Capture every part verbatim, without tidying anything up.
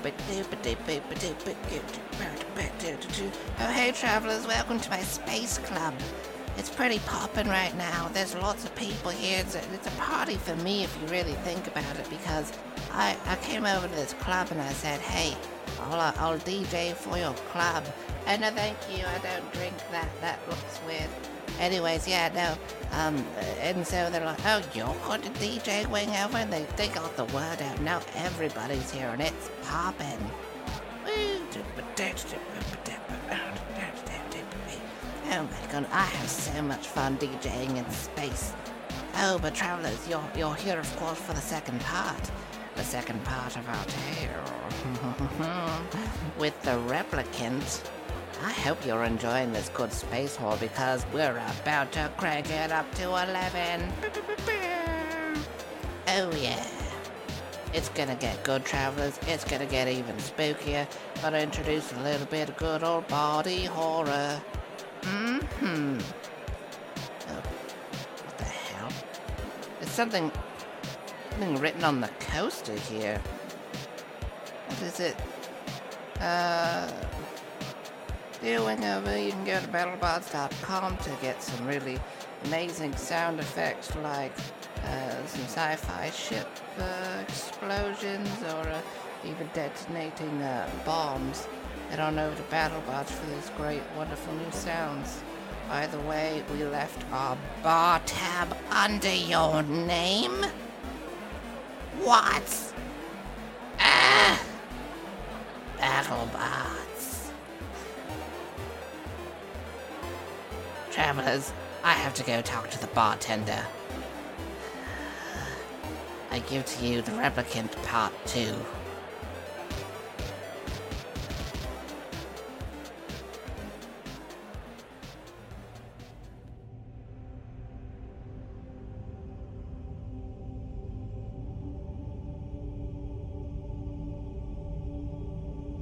Oh, hey travelers, welcome to my space club. It's pretty poppin' right now. There's lots of people here. It's a, it's a party for me if you really think about it, because I, I came over to this club and I said, hey, I'll, I'll D J for your club. Oh, no, thank you. I don't drink that. That looks weird. Anyways, yeah, no, um, and so they're like, oh, you're on the D J wing over, and they, they got the word out. Now everybody's here, and it's poppin'. Woo! Oh my god, I have so much fun DJing in space. Oh, but travelers, you're, you're here, of course, for the second part. The second part of our tale. With the Replicant. I hope you're enjoying this good space haul, because we're about to crank it up to eleven. Oh yeah. It's gonna get good, travelers. It's gonna get even spookier. Gotta introduce a little bit of good old body horror. Mm-hmm. Oh, what the hell? There's something, something written on the coaster here. What is it? Uh... Doing over, you can go to battle bots dot com to get some really amazing sound effects, like uh, some sci-fi ship uh, explosions or uh, even detonating uh, bombs. Head on over to BattleBots for these great, wonderful new sounds. By the way, we left our bar tab under your name. What? Ah! BattleBots. Travelers, I have to go talk to the bartender. I give to you the Replicant Part two.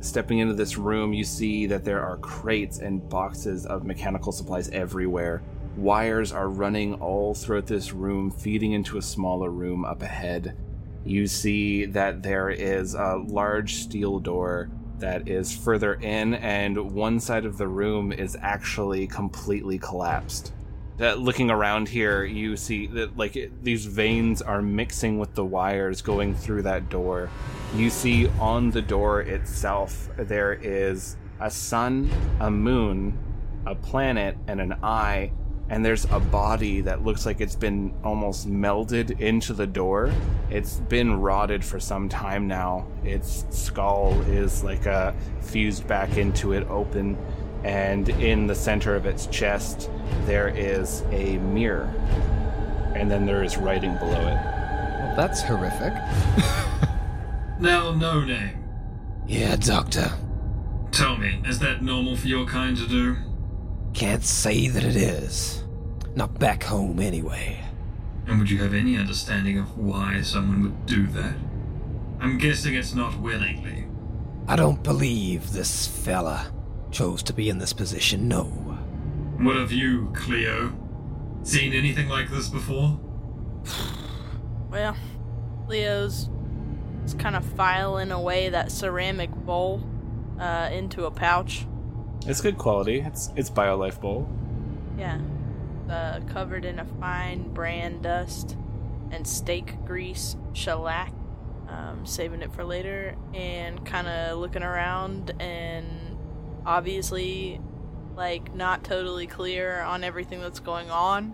Stepping into this room, you see that there are crates and boxes of mechanical supplies everywhere. Wires are running all throughout this room, feeding into a smaller room up ahead. You see that there is a large steel door that is further in, and one side of the room is actually completely collapsed. Uh, looking around here, you see that like it, these veins are mixing with the wires going through that door. You see on the door itself, there is a sun, a moon, a planet, and an eye, and there's a body that looks like it's been almost melded into the door. It's been rotted for some time now. Its skull is like a fused back into it open. And in the center of its chest, there is a mirror. And then there is writing below it. Well, that's horrific. Now, No Name. Yeah, Doctor. Tell me, is that normal for your kind to do? Can't say that it is. Not back home, anyway. And would you have any understanding of why someone would do that? I'm guessing it's not willingly. I don't believe this fella chose to be in this position, no. What have you, Cleo? Seen anything like this before? Well, Cleo's just kind of filing away that ceramic bowl uh, into a pouch. It's good quality. It's it's BioLife bowl. Yeah. Uh, covered in a fine bran dust and steak grease shellac. Um, saving it for later. And kind of looking around and obviously, like, not totally clear on everything that's going on.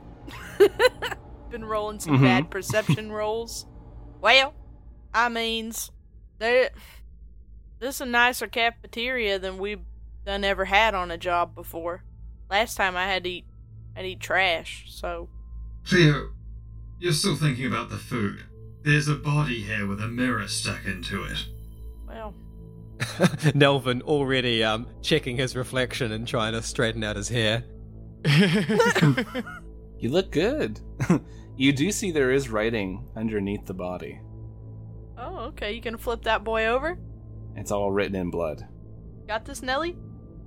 Been rolling some mm-hmm. bad perception rolls. Well, I means, there, this is a nicer cafeteria than we've done ever had on a job before. Last time I had to eat, I'd eat trash, so. Cleo, you're still thinking about the food. There's a body here with a mirror stuck into it. Well. Nelvin already um, checking his reflection and trying to straighten out his hair. You look good. You do see there is writing underneath the body. Oh, okay. You gonna flip that boy over? It's all written in blood. Got this, Nelly?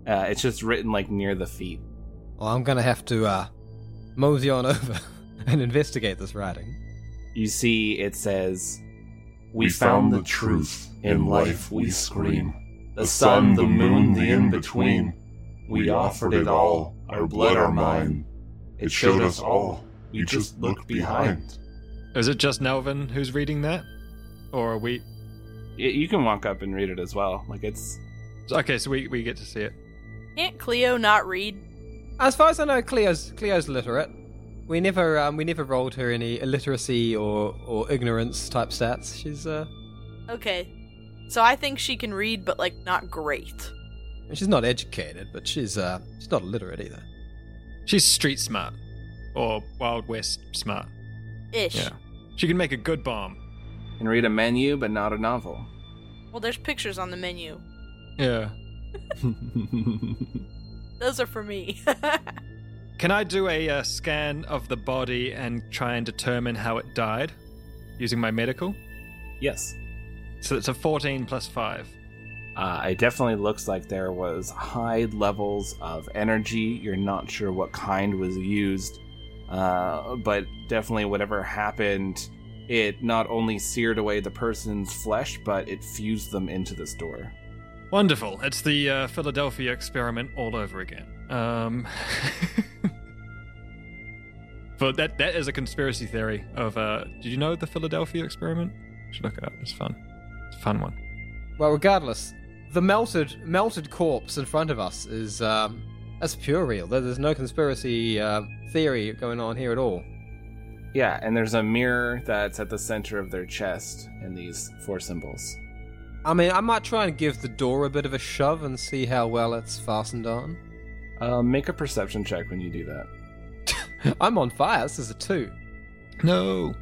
Uh, it's just written like near the feet. Well, I'm gonna have to uh, mosey on over and investigate this writing. You see it says, We found the truth, in life we scream. The sun, the moon, the in-between. We offered it all, our blood, our mind. It showed us all, we just looked behind. Is it just Nelvin who's reading that? Or are we... You can walk up and read it as well. Like, it's... Okay, so we, we get to see it. Can't Cleo not read? As far as I know, Cleo's Cleo's literate. We never um, we never rolled her any illiteracy or, or ignorance type stats. She's uh okay. So I think she can read, but like not great. She's not educated, but she's uh she's not illiterate either. She's street smart or Wild West smart. Ish. Yeah. She can make a good bomb. And read a menu, but not a novel. Well, there's pictures on the menu. Yeah. Those are for me. Can I do a uh, scan of the body and try and determine how it died using my medical? Yes. So it's a fourteen plus five. Uh, it definitely looks like there was high levels of energy. You're not sure what kind was used, uh, but definitely whatever happened, it not only seared away the person's flesh, but it fused them into this door. Wonderful. It's the uh, Philadelphia Experiment all over again. Um, but that that is a conspiracy theory of, uh, did you know the Philadelphia Experiment? You should look it up. It's fun. It's a fun one. Well, regardless, the melted melted corpse in front of us is, um, that's pure real. There's no conspiracy uh, theory going on here at all. Yeah, and there's a mirror that's at the center of their chest and these four symbols. I mean, I might try and give the door a bit of a shove and see how well it's fastened on. Uh, make a perception check when you do that. I'm on fire. This is a two. No.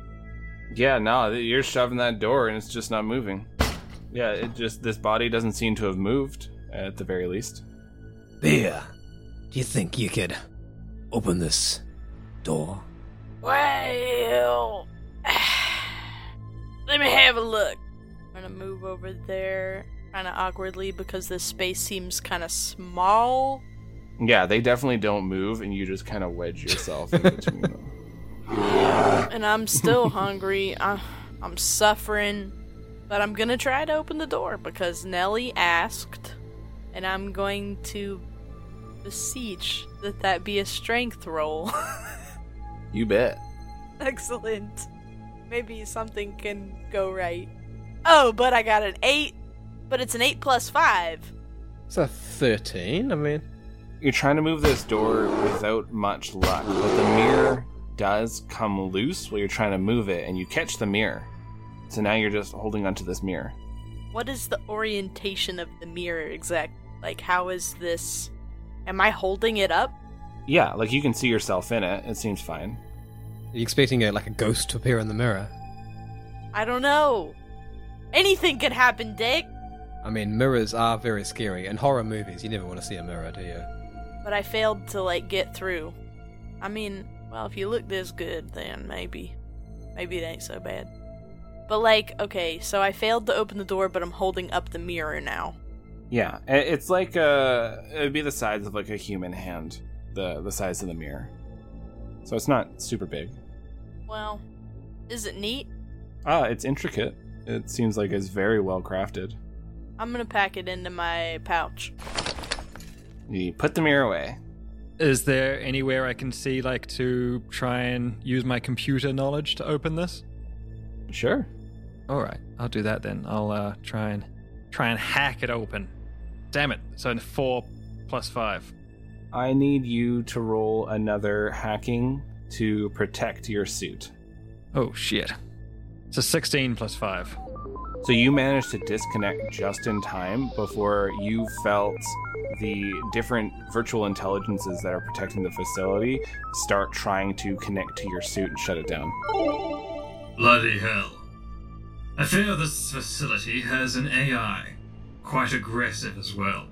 Yeah, no, you're shoving that door and it's just not moving. Yeah, it just, this body doesn't seem to have moved, at the very least. Beer, do you think you could open this door? Well, let me have a look. I'm gonna move over there kind of awkwardly because this space seems kind of small. Yeah, they definitely don't move, and you just kind of wedge yourself in between them. And I'm still hungry. I'm, I'm suffering, but I'm gonna try to open the door because Nelly asked, and I'm going to beseech that that be a strength roll. You bet. Excellent. Maybe something can go right. Oh, but I got an eight, but it's an eight plus five. It's a thirteen, I mean. You're trying to move this door without much luck, but the mirror does come loose while you're trying to move it, and you catch the mirror. So now you're just holding onto this mirror. What is the orientation of the mirror exactly? Like, how is this... Am I holding it up? Yeah, like, you can see yourself in it. It seems fine. Are you expecting, a, like, a ghost to appear in the mirror? I don't know. Anything could happen, Dick. I mean, mirrors are very scary. In horror movies, you never want to see a mirror, do you? But I failed to, like, get through. I mean, well, if you look this good, then maybe. Maybe it ain't so bad. But, like, okay, so I failed to open the door, but I'm holding up the mirror now. Yeah, it's like a... It would be the size of, like, a human hand. The, the size of the mirror. So it's not super big. Well, is it neat? Ah, it's intricate. It seems like it's very well crafted. I'm going to pack it into my pouch. You put the mirror away. Is there anywhere I can see, like, to try and use my computer knowledge to open this? Sure. All right, I'll do that then. I'll uh, try and try and hack it open. Damn it. So four plus five. I need you to roll another hacking to protect your suit. Oh, shit. It's a sixteen plus five. So you managed to disconnect just in time before you felt the different virtual intelligences that are protecting the facility start trying to connect to your suit and shut it down. Bloody hell. I fear this facility has an A I, quite aggressive as well.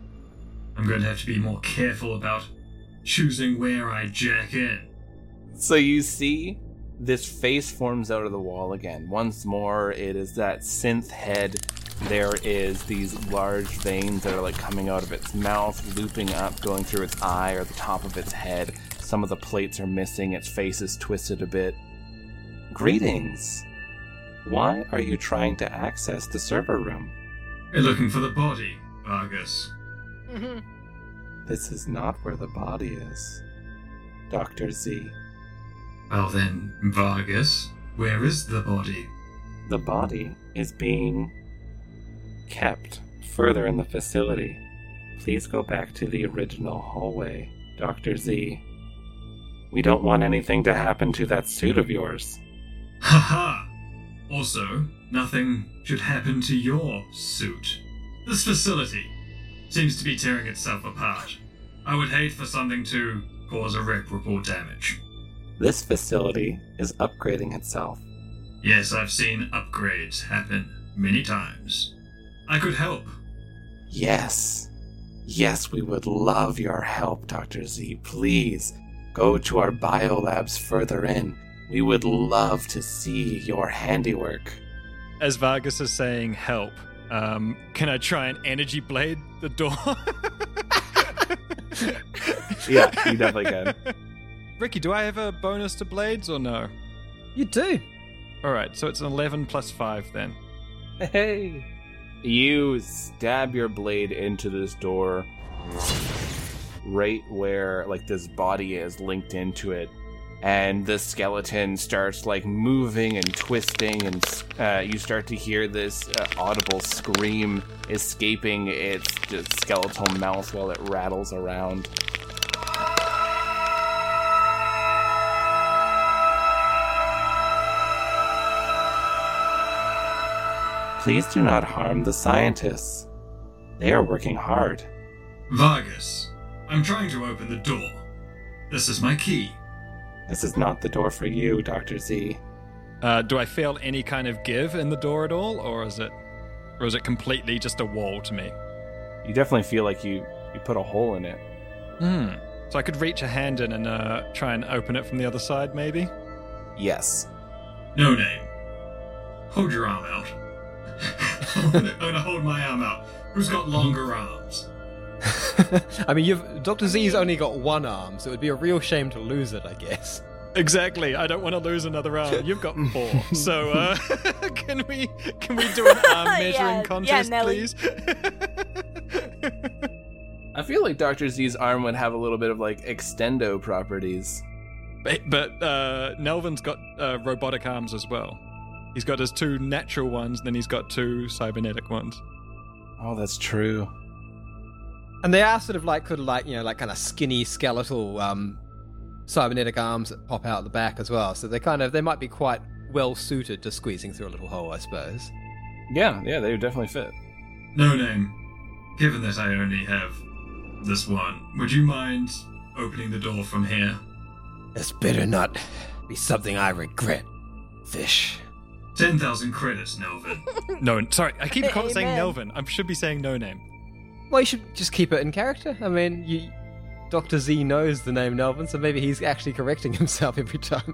I'm going to have to be more careful about choosing where I jack in. So you see... This face forms out of the wall again. Once more, it is that synth head. There is these large veins that are like coming out of its mouth, looping up, going through its eye or the top of its head. Some of the plates are missing. Its face is twisted a bit. Greetings. Why are you trying to access the server room? We're looking for the body, Vargas. This is not where the body is, Doctor Z. Well then, Vargas, where is the body? The body is being kept further in the facility. Please go back to the original hallway, Doctor Z. We don't want anything to happen to that suit of yours. Ha ha! Also, nothing should happen to your suit. This facility seems to be tearing itself apart. I would hate for something to cause irreparable damage. This facility is upgrading itself. Yes, I've seen upgrades happen many times. I could help. Yes. Yes, we would love your help, Doctor Z. Please, go to our biolabs further in. We would love to see your handiwork. As Vargas is saying help, um, can I try and energy blade the door? Yeah, you definitely can. Ricky, do I have a bonus to blades or no? You do. Alright, so it's an eleven plus five then. Hey! You stab your blade into this door right where, like, this body is linked into it. And the skeleton starts, like, moving and twisting, and uh, you start to hear this uh, audible scream escaping its just skeletal mouth while it rattles around. Please do not harm the scientists. They are working hard. Vargas, I'm trying to open the door. This is my key. This is not the door for you, Doctor Z. Uh, do I feel any kind of give in the door at all, or is it, or is it completely just a wall to me? You definitely feel like you, you put a hole in it. Hmm. So I could reach a hand in and uh, try and open it from the other side, maybe? Yes. No name. Hold your arm out. I'm going to hold my arm out. Who's got longer arms? I mean, you've, Doctor Z's only got one arm, so it would be a real shame to lose it, I guess. Exactly. I don't want to lose another arm. You've got four. So, uh, can we can we do an arm measuring yeah, contest, yeah, please? I feel like Doctor Z's arm would have a little bit of, like, extendo properties. But, but uh, Nelvin's got uh, robotic arms as well. He's got his two natural ones, and then he's got two cybernetic ones. Oh, that's true. And they are sort of like, could like, you know, like kind of skinny skeletal um, cybernetic arms that pop out the back as well. So they kind of, they might be quite well suited to squeezing through a little hole, I suppose. Yeah, yeah, they would definitely fit. No name. Given that I only have this one, would you mind opening the door from here? This better not be something I regret, fish. ten thousand credits, Nelvin. No, sorry, I keep Amen. saying Nelvin. I should be saying no name. Well, you should just keep it in character. I mean, you, Doctor Z knows the name Nelvin, so maybe he's actually correcting himself every time.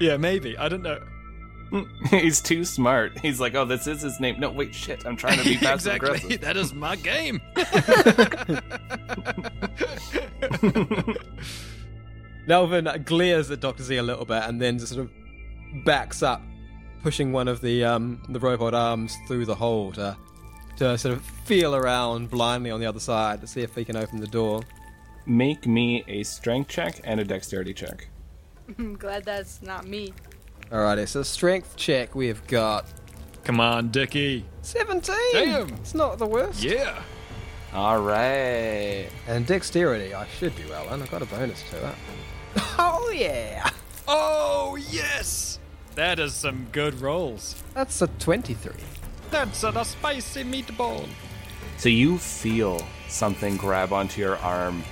Yeah, maybe. I don't know. He's too smart. He's like, oh, this is his name. No, wait, shit. I'm trying to be passive exactly. aggressive. That is my game. Nelvin glares at Doctor Z a little bit and then just sort of backs up, pushing one of the um, the robot arms through the hole to... to sort of feel around blindly on the other side to see if we can open the door. Make me a strength check and a dexterity check. I'm glad that's not me. Alrighty, so strength check we've got... Come on, Dickie. seventeen! Damn! It's not the worst. Yeah! Alright. And dexterity, I should be well in. I've got a bonus to it. Oh, yeah! Oh, yes! That is some good rolls. That's a twenty-three. That's a spicy meatball. So you feel something grab onto your arm.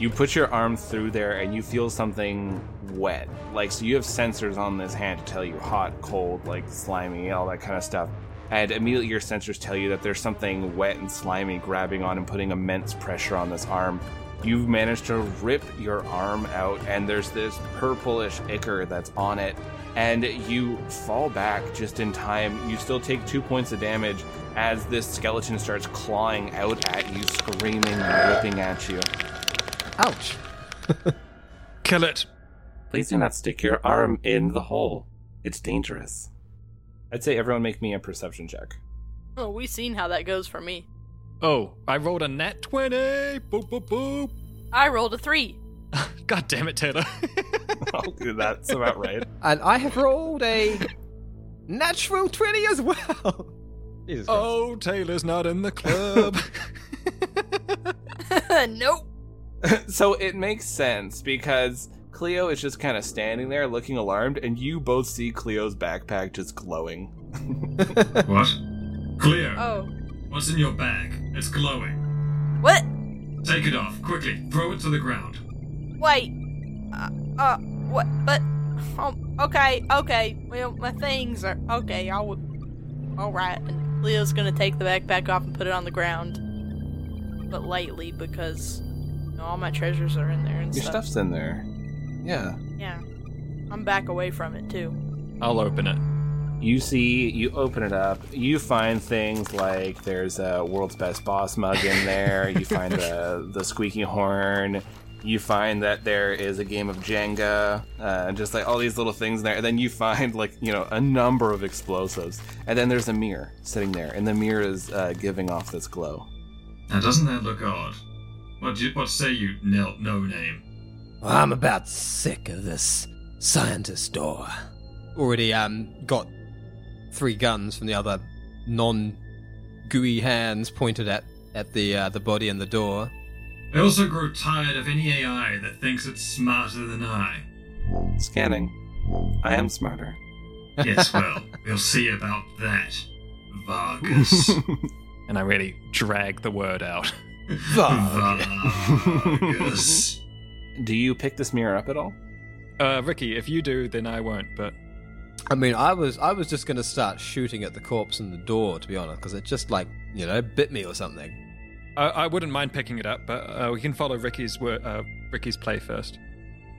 You put your arm through there and you feel something wet. Like, so you have sensors on this hand to tell you hot, cold, like slimy, all that kind of stuff. And immediately your sensors tell you that there's something wet and slimy grabbing on and putting immense pressure on this arm. You've managed to rip your arm out, and there's this purplish ichor that's on it, and you fall back just in time. You still take two points of damage as this skeleton starts clawing out at you, screaming and ripping at you. Ouch. Kill it. Please do not stick your arm in the hole. It's dangerous. I'd say everyone make me a perception check. Oh, we've seen how that goes for me. Oh, I rolled a nat twenty. Boop, boop, boop. I rolled a three. God damn it, Taylor. I'll do that. That's about right. And I have rolled a natural twenty as well. Jesus oh, Christ. Taylor's not in the club. Nope. So it makes sense because Cleo is just kind of standing there looking alarmed, and you both see Cleo's backpack just glowing. What? Cleo. Oh. What's in your bag? It's glowing. What? Take it off, quickly. Throw it to the ground. Wait. Uh, uh what? But, um, okay, okay. Well, my things are, okay, I would, all right. And Leo's gonna take the backpack off and put it on the ground. But lightly, because you know, all my treasures are in there and your stuff. Your stuff's in there. Yeah. Yeah. I'm back away from it, too. I'll open it. You see, you open it up, you find things like there's a World's Best Boss mug in there, you find the, the squeaky horn, you find that there is a game of Jenga, uh, just like all these little things in there, and then you find like, you know, a number of explosives, and then there's a mirror sitting there, and the mirror is uh, giving off this glow. Now doesn't that look odd? What, do you, what say you, no, no name? Well, I'm about sick of this scientist door. Already um got... three guns from the other non-gooey hands pointed at, at the uh, the body and the door. I also grow tired of any A I that thinks it's smarter than I. Scanning. I am smarter. Yes, well, we'll see about that, Vargas. And I really drag the word out. Vargas. Do you pick this mirror up at all? Uh, Ricky, if you do, then I won't, but... I mean, I was I was just going to start shooting at the corpse in the door, to be honest, because it just, like, you know, bit me or something. I, I wouldn't mind picking it up, but uh, we can follow Ricky's uh, Ricky's play first.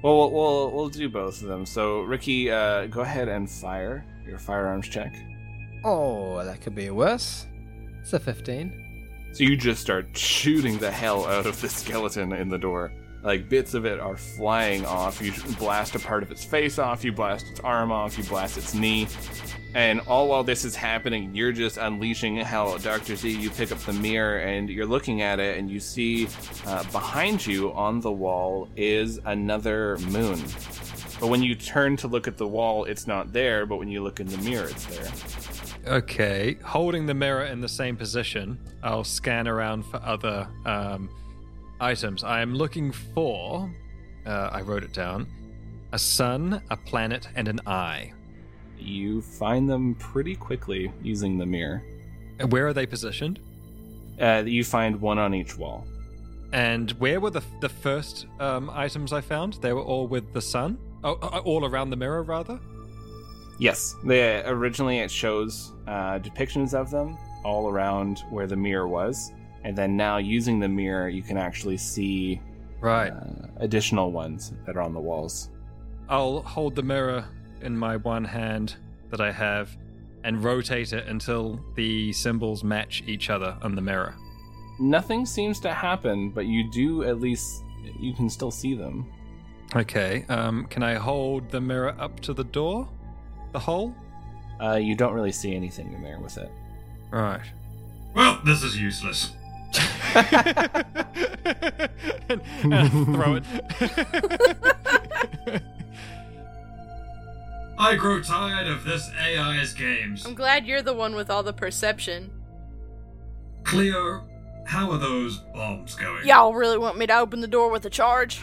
Well, well, we'll we'll do both of them. So, Ricky, uh, go ahead and fire your firearms check. Oh, that could be worse. It's a fifteen. So you just start shooting the hell out of the skeleton in the door. Like, bits of it are flying off. You blast a part of its face off, you blast its arm off, you blast its knee. And all while this is happening, you're just unleashing hell. Doctor Z, you pick up the mirror, and you're looking at it, and you see uh, behind you on the wall is another moon. But when you turn to look at the wall, it's not there, but when you look in the mirror, it's there. Okay, holding the mirror in the same position, I'll scan around for other... Um, items. I am looking for, uh, I wrote it down, a sun, a planet, and an eye. You find them pretty quickly using the mirror. And where are they positioned? Uh, you find one on each wall. And where were the the first um, items I found? They were all with the sun? Oh, all around the mirror, rather? Yes. They, originally it shows uh, depictions of them all around where the mirror was. And then now, using the mirror, you can actually see right. uh, additional ones that are on the walls. I'll hold the mirror in my one hand that I have and rotate it until the symbols match each other on the mirror. Nothing seems to happen, but you do at least... you can still see them. Okay, um, can I hold the mirror up to the door? The hole? Uh, you don't really see anything in there with it. Right. Well, this is useless. and, and I throw it. I grow tired of this A I's games. I'm glad you're the one with all the perception. Cleo, how are those bombs going? Y'all really want me to open the door with a charge?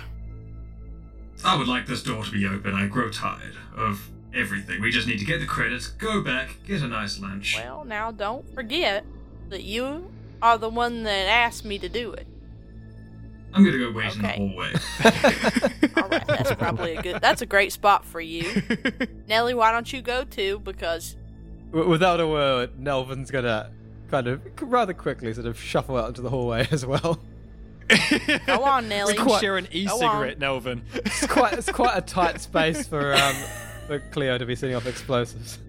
I would like this door to be open. I grow tired of everything. We just need to get the credits, go back, get a nice lunch. Well, now don't forget that you... are the one that asked me to do it. I'm gonna go wait okay. in the hallway. All right, that's probably a good. That's a great spot for you, Nelly. Why don't you go too? Because without a word, Nelvin's gonna kind of rather quickly sort of shuffle out into the hallway as well. Go on, Nelly. We can share an e-cigarette, Nelvin. It's quite it's quite a tight space for um for Cleo to be setting off explosives.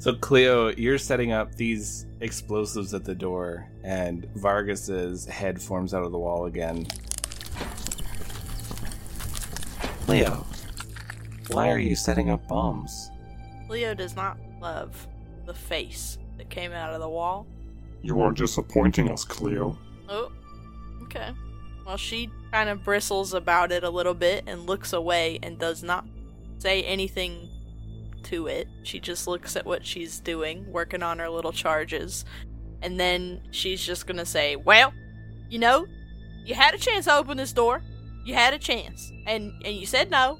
So, Cleo, you're setting up these explosives at the door, and Vargas's head forms out of the wall again. Cleo, why are you setting up bombs? Cleo does not love the face that came out of the wall. You are disappointing us, Cleo. Oh, okay. Well, she kind of bristles about it a little bit and looks away and does not say anything to it. She just looks at what she's doing, working on her little charges. And then she's just gonna say, well, you know, you had a chance to open this door. You had a chance. And and you said no.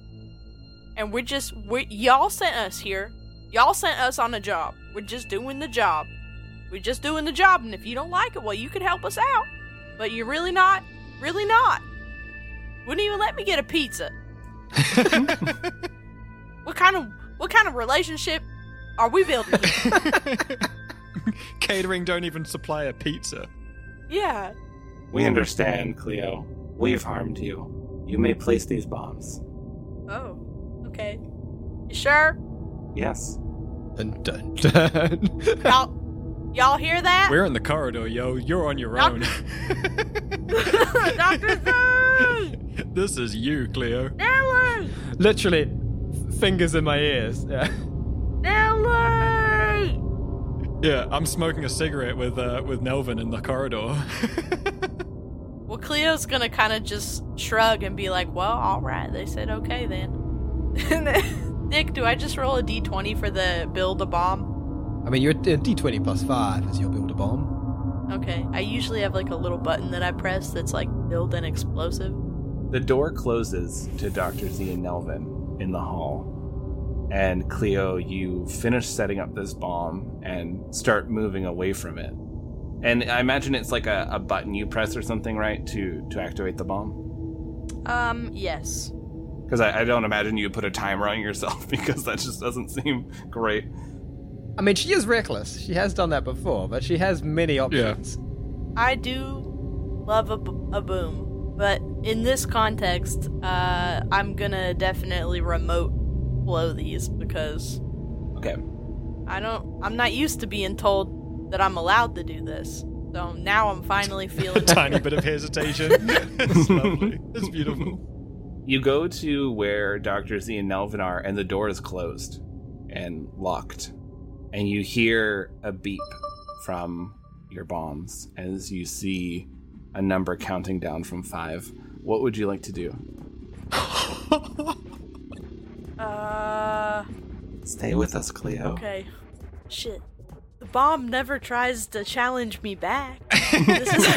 And we're just, we y'all sent us here. Y'all sent us on a job. We're just doing the job. We're just doing the job. And if you don't like it, well, you could help us out. But you're really not, really not. Wouldn't even let me get a pizza. What kind of, what kind of relationship are we building here? Catering don't even supply a pizza. Yeah. We understand, Cleo. We've harmed you. You may place these bombs. Oh, okay. You sure? Yes. Dun, dun, dun. Y'all, y'all hear that? We're in the corridor, yo. You're on your Doc- own. Doctor Z! This is you, Cleo. Nelly! Literally, fingers in my ears. Yeah. Nelly! Yeah, I'm smoking a cigarette with uh, with Nelvin in the corridor. Well, Cleo's gonna kind of just shrug and be like, well, alright, they said okay then. And then, Nick, do I just roll a d twenty for the build-a-bomb? I mean, you're a d twenty plus five as your build-a-bomb. Okay, I usually have like a little button that I press that's like build an explosive. The door closes to Doctor Z and Nelvin in the hall. And Cleo, you finish setting up this bomb and start moving away from it. And I imagine it's like a, a button you press or something, right, to, to activate the bomb? Um, yes. Because I, I don't imagine you put a timer on yourself, because that just doesn't seem great. I mean, she is reckless. She has done that before, but she has many options. Yeah. I do love a, b- a boom, but in this context, uh, I'm going to definitely remote blow these, because... Okay. I don't... I'm not used to being told that I'm allowed to do this. So now I'm finally feeling... A tiny bit of hesitation. It's lovely. It's beautiful. You go to where Doctor Z and Nelvin are, and the door is closed and locked. And you hear a beep from your bombs as you see a number counting down from five. What would you like to do? uh... Stay with us, Cleo. Okay. Shit. The bomb never tries to challenge me back. This is...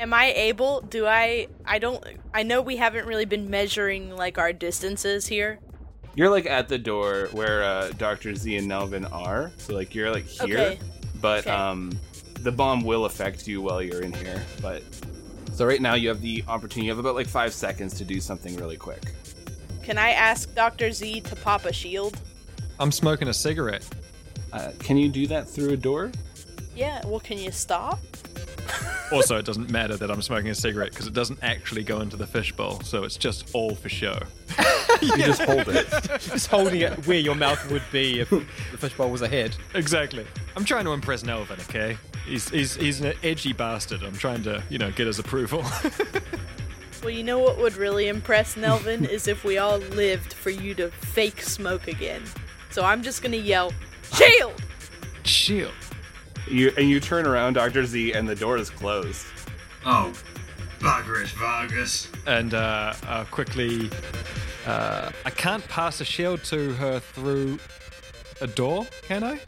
Am I able? Do I... I don't... I know we haven't really been measuring, like, our distances here. You're, like, at the door where uh, Doctor Z and Nelvin are. So, like, you're, like, here. Okay. But okay. um, the bomb will affect you while you're in here. But so right now you have the opportunity. You have about, like, five seconds to do something really quick. Can I ask Doctor Z to pop a shield? I'm smoking a cigarette. Uh, can you do that through a door? Yeah, well, can you stop? Also, it doesn't matter that I'm smoking a cigarette because it doesn't actually go into the fishbowl, so it's just all for show. You yeah. just hold it. Just holding it where your mouth would be if the fishbowl was ahead. Exactly. I'm trying to impress Nelvin, okay? He's, he's, he's an edgy bastard. I'm trying to, you know, get his approval. Well, you know what would really impress Nelvin is if we all lived for you to fake smoke again. So I'm just going to yell, shield! Shield. You, and you turn around, Doctor Z, and the door is closed. Oh, buggerish Vargas. And uh, uh, quickly, uh, I can't pass a shield to her through a door, can I?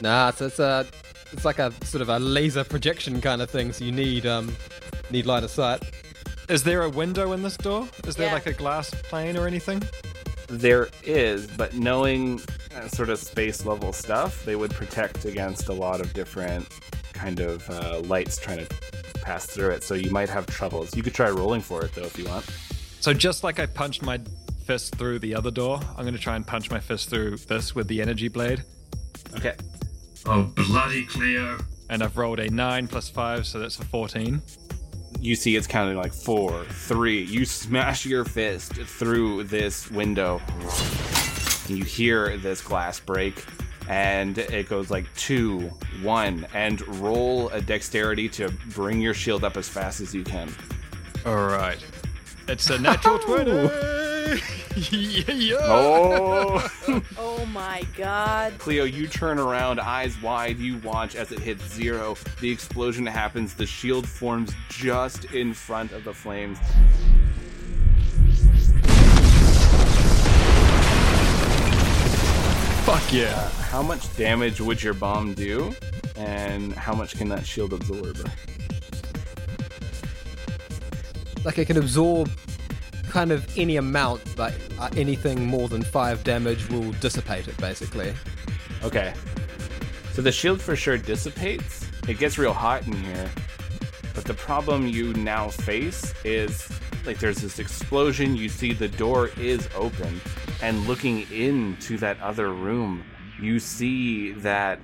Nah, so it's, a, it's like a sort of a laser projection kind of thing, so you need um, need line of sight. Is there a window in this door? Is there yeah. like a glass pane or anything? There is, but knowing uh, sort of space-level stuff, they would protect against a lot of different kind of uh, lights trying to pass through it, so you might have troubles. You could try rolling for it, though, if you want. So just like I punched my fist through the other door, I'm going to try and punch my fist through this with the energy blade. Okay. Oh, bloody Cleo. And I've rolled a nine plus five, so that's a fourteen. You see it's counting like four, three. You smash your fist through this window. And you hear this glass break. And it goes like two, one. And roll a dexterity to bring your shield up as fast as you can. All right. It's a natural twenty. Yeah. Oh. Oh my god. Cleo, you turn around, eyes wide, you watch as it hits zero. The explosion happens, the shield forms just in front of the flames. Fuck yeah. Uh, how much damage would your bomb do? And how much can that shield absorb? Like, it can absorb kind of any amount, but anything more than five damage will dissipate it, basically. Okay. So the shield for sure dissipates. It gets real hot in here. But the problem you now face is, like, there's this explosion. You see the door is open. And looking into that other room, you see that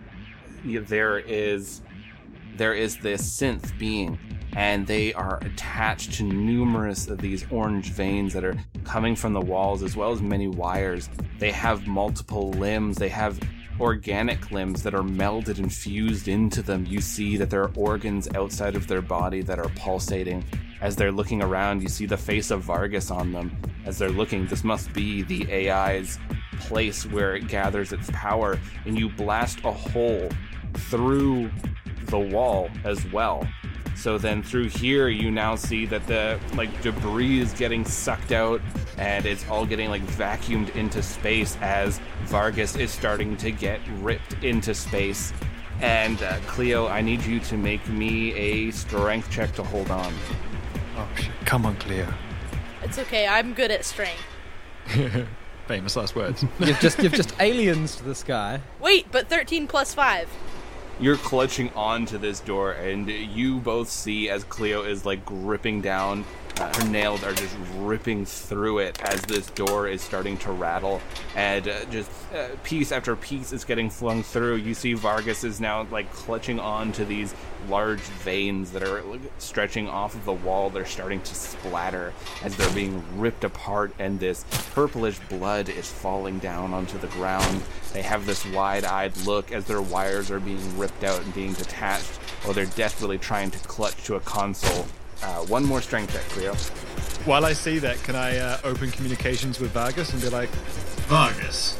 there is, there is this synth being, and they are attached to numerous of these orange veins that are coming from the walls, as well as many wires. They have multiple limbs. They have organic limbs that are melded and fused into them. You see that there are organs outside of their body that are pulsating. As they're looking around, you see the face of Vargas on them. As they're looking, this must be the A I's place where it gathers its power, and you blast a hole through the wall as well. So then through here, you now see that the, like, debris is getting sucked out, and it's all getting, like, vacuumed into space as Vargas is starting to get ripped into space. And uh, Cleo, I need you to make me a strength check to hold on. Oh shit! Come on, Cleo. It's okay. I'm good at strength. Famous last words. You've just you've just aliens to this guy. Wait, but thirteen plus five. You're clutching onto this door, and you both see as Cleo is, like, gripping down. Uh, her nails are just ripping through it as this door is starting to rattle, and uh, just uh, piece after piece is getting flung through. You see Vargas is now, like, clutching on to these large veins that are stretching off of the wall. They're starting to splatter as they're being ripped apart, and this purplish blood is falling down onto the ground. They have this wide-eyed look as their wires are being ripped out and being detached, while they're desperately trying to clutch to a console. Uh, one more strength check, Cleo. While I see that, can I uh, open communications with Vargas and be like, Vargas,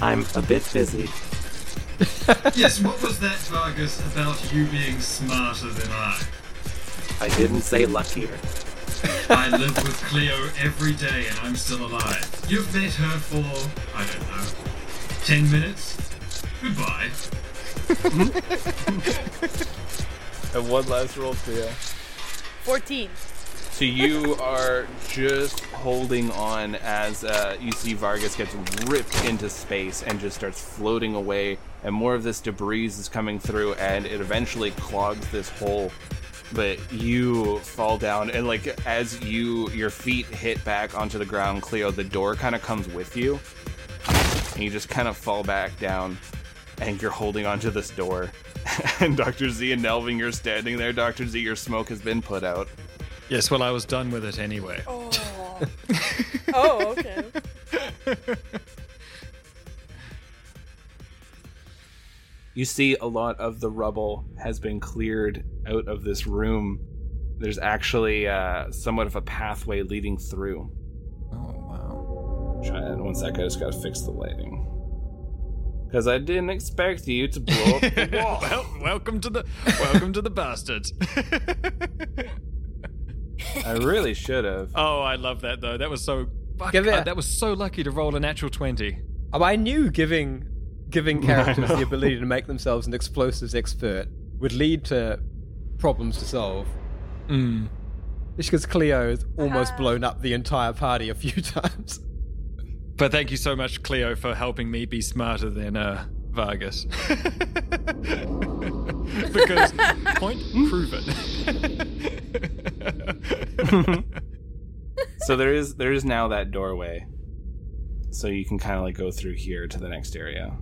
I'm a bit busy. Yes, what was that, Vargas, about you being smarter than I? I didn't say luckier. I live with Cleo every day and I'm still alive. You've met her for, I don't know, ten minutes? Goodbye. And one last roll, Cleo. fourteen. So you are just holding on as uh, you see Vargas gets ripped into space and just starts floating away, and more of this debris is coming through, and it eventually clogs this hole. But you fall down, and, like, as you your feet hit back onto the ground, Cleo, the door kind of comes with you, and you just kind of fall back down, and you're holding onto this door. And Doctor Z and Nelvin, you're standing there. Doctor Z, your smoke has been put out. Yes, well, I was done with it anyway. Oh, oh okay. You see a lot of the rubble has been cleared out of this room. There's actually uh, somewhat of a pathway leading through. Oh, wow. Try One sec, I just gotta fix the lighting. Because I didn't expect you to blow up the wall. well, welcome to the welcome to the bastards. I really should have. Oh, I love that though. That was so fuck. It, uh, that was so lucky to roll a natural twenty. Oh, I knew giving giving characters the ability to make themselves an explosives expert would lead to problems to solve. Mm. It's because Cleo has almost uh. blown up the entire party a few times. But thank you so much, Cleo, for helping me be smarter than uh, Vargas. Because point proven. So there is there is now that doorway. So you can kind of, like, go through here to the next area.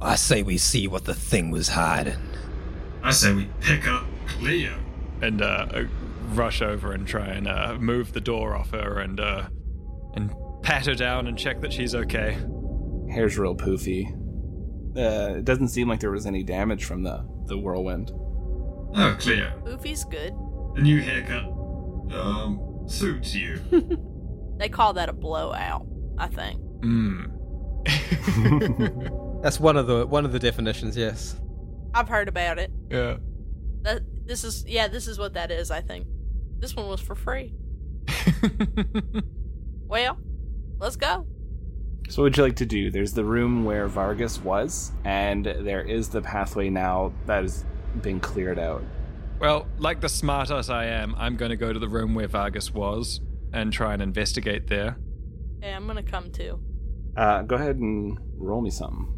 I say we see what the thing was hiding. I say we pick up Cleo and uh, rush over and try and uh, move the door off her and uh, and. pat her down and check that she's okay. Hair's real poofy. Uh, it doesn't seem like there was any damage from the, the whirlwind. Oh, Cleo. Poofy's good. The new haircut. Um, suits you. They call that a blowout, I think. Mm. That's one of the one of the definitions, yes. I've heard about it. Yeah. That this is yeah, this is what that is, I think. This one was for free. Well, let's go. So what would you like to do? There's the room where Vargas was, and there is the pathway now that has been cleared out. Well, like the smart ass I am, I'm going to go to the room where Vargas was and try and investigate there. Yeah, hey, I'm going to come too. Uh, go ahead and roll me something.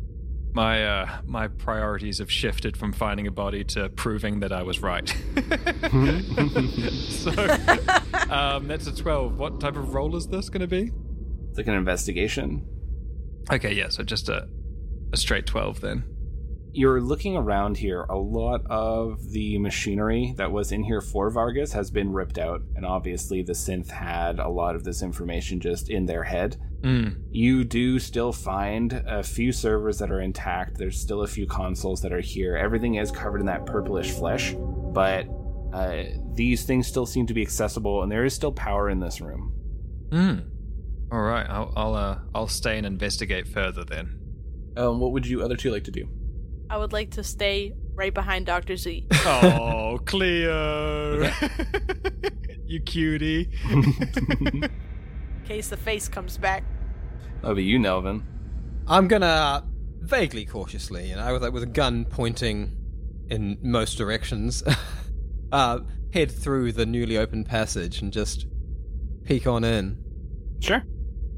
My, uh, my priorities have shifted from finding a body to proving that I was right. So, um, that's a twelve. What type of roll is this going to be? It's like an investigation. Okay, yeah, so just a, a straight twelve then. You're looking around here. A lot of the machinery that was in here for Vargas has been ripped out, and obviously the synth had a lot of this information just in their head. Mm. You do still find a few servers that are intact. There's still a few consoles that are here. Everything is covered in that purplish flesh, but uh, these things still seem to be accessible, and there is still power in this room. Hmm. All right, I'll I'll, uh, I'll stay and investigate further then. Um, what would you other two like to do? I would like to stay right behind Doctor Z. Oh, Cleo. You cutie. In case the face comes back. That'll be you, Nelvin. I'm going to uh, vaguely cautiously, you know, with, like, with a gun pointing in most directions, uh, head through the newly opened passage and just peek on in. Sure.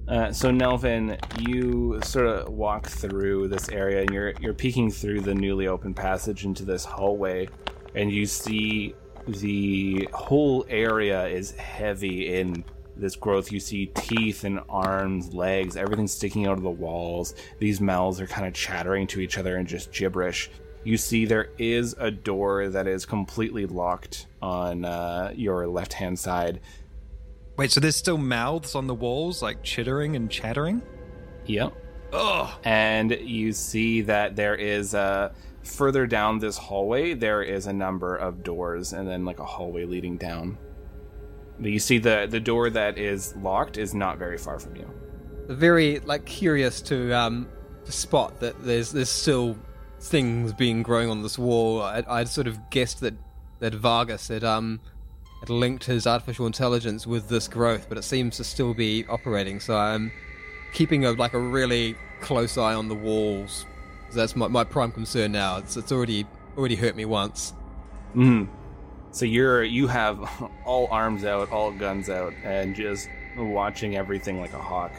Uh, so Nelvin, you sort of walk through this area, and you're you're peeking through the newly opened passage into this hallway, and you see the whole area is heavy in this growth. You see teeth and arms, legs, everything sticking out of the walls. These mouths are kind of chattering to each other and just gibberish. You see there is a door that is completely locked on uh, your left-hand side. Wait, so there's still mouths on the walls, like chittering and chattering? Yep. Ugh. And you see that there is, uh, further down this hallway, there is a number of doors and then like a hallway leading down. But you see the, the door that is locked is not very far from you. Very, like, curious to, um, to spot that there's there's still things being growing on this wall. I, I'd sort of guessed that, that Vargas had, um... It linked his artificial intelligence with this growth, but it seems to still be operating, so I'm keeping a, like a really close eye on the walls. That's my, my prime concern now. It's it's already already hurt me once. Mm. So you're you have all arms out, all guns out, and just watching everything like a hawk.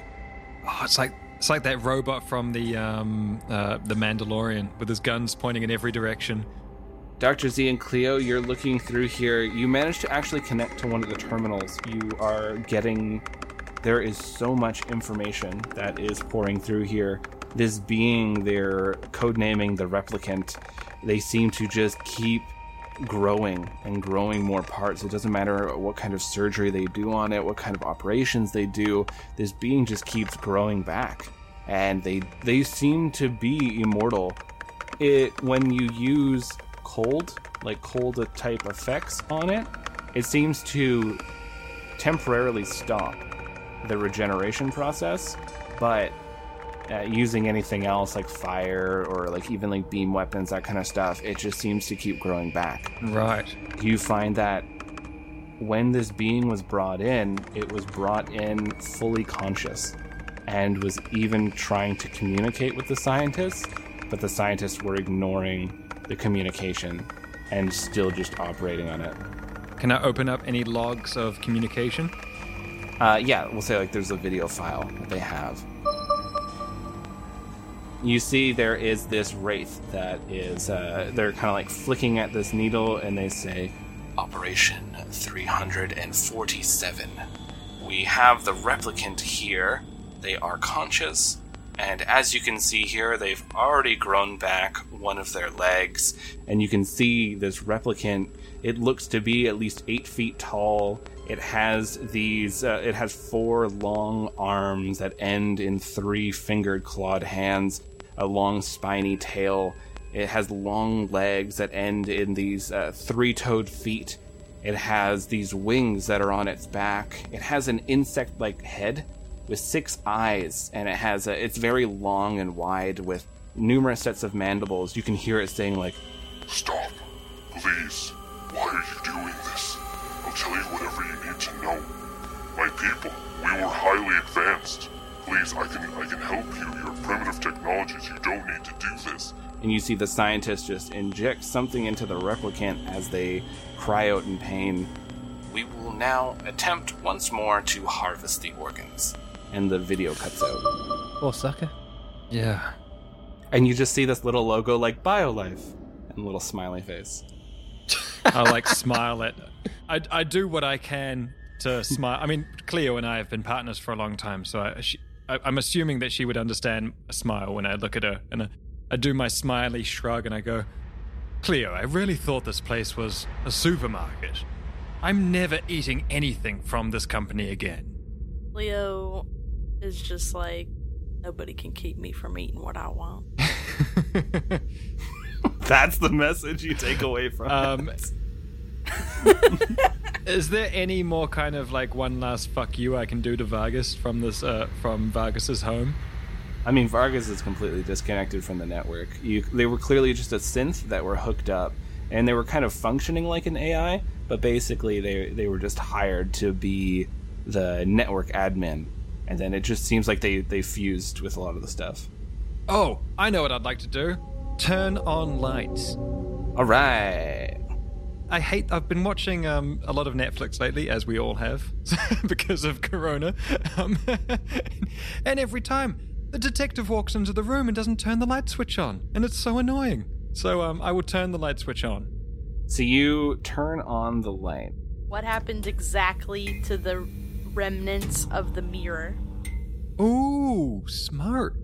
Oh, it's like it's like that robot from the um uh, the Mandalorian with his guns pointing in every direction. Doctor Z and Cleo, you're looking through here. You managed to actually connect to one of the terminals. You are getting... There is so much information that is pouring through here. This being their codenaming the Replicant, they seem to just keep growing and growing more parts. It doesn't matter what kind of surgery they do on it, what kind of operations they do. This being just keeps growing back. And they they seem to be immortal. It When you use... cold, like cold type effects on it, it seems to temporarily stop the regeneration process, but uh, using anything else like fire or like even like beam weapons, that kind of stuff, it just seems to keep growing back. Right. You find that when this being was brought in, it was brought in fully conscious and was even trying to communicate with the scientists, but the scientists were ignoring the communication and still just operating on it. Can I open up any logs of communication? Uh, yeah, we'll say like there's a video file that they have. You see there is this wraith that is, uh, they're kind of like flicking at this needle and they say, Operation three hundred forty-seven. We have the replicant here. They are conscious. And as you can see here, they've already grown back one of their legs. And you can see this replicant, it looks to be at least eight feet tall. It has these, uh, it has four long arms that end in three-fingered clawed hands, a long spiny tail. It has long legs that end in these uh, three-toed feet. It has these wings that are on its back. It has an insect-like head with six eyes, and it has a, it's very long and wide with numerous sets of mandibles. You can hear it saying, like, "Stop. Please. Why are you doing this? I'll tell you whatever you need to know. My people, we were highly advanced. Please, I can I can help you. Your primitive technologies, you don't need to do this." And you see the scientist just inject something into the replicant as they cry out in pain. "We will now attempt once more to harvest the organs." And the video cuts out. Oh, sucker. Yeah. And you just see this little logo like BioLife and a little smiley face. I like smile at. I, I do what I can to smile. I mean, Cleo and I have been partners for a long time, so I, she, I, I'm assuming that she would understand a smile when I look at her. And I, I do my smiley shrug and I go, "Cleo, I really thought this place was a supermarket. I'm never eating anything from this company again." Cleo is just like, "Nobody can keep me from eating what I want." That's the message you take away from um, it. Is there any more kind of like one last fuck you I can do to Vargas from this uh, from Vargas's home? I mean, Vargas is completely disconnected from the network. You, they were clearly just a synth that were hooked up, and they were kind of functioning like an A I, but basically they they were just hired to be the network admin, and then it just seems like they, they fused with a lot of the stuff. Oh, I know what I'd like to do. Turn on lights. All right. I hate... I've been watching um, a lot of Netflix lately, as we all have, because of Corona. Um, and every time, the detective walks into the room and doesn't turn the light switch on. And it's so annoying. So um, I will turn the light switch on. So you turn on the light. What happened exactly to the remnants of the mirror? Ooh, smart.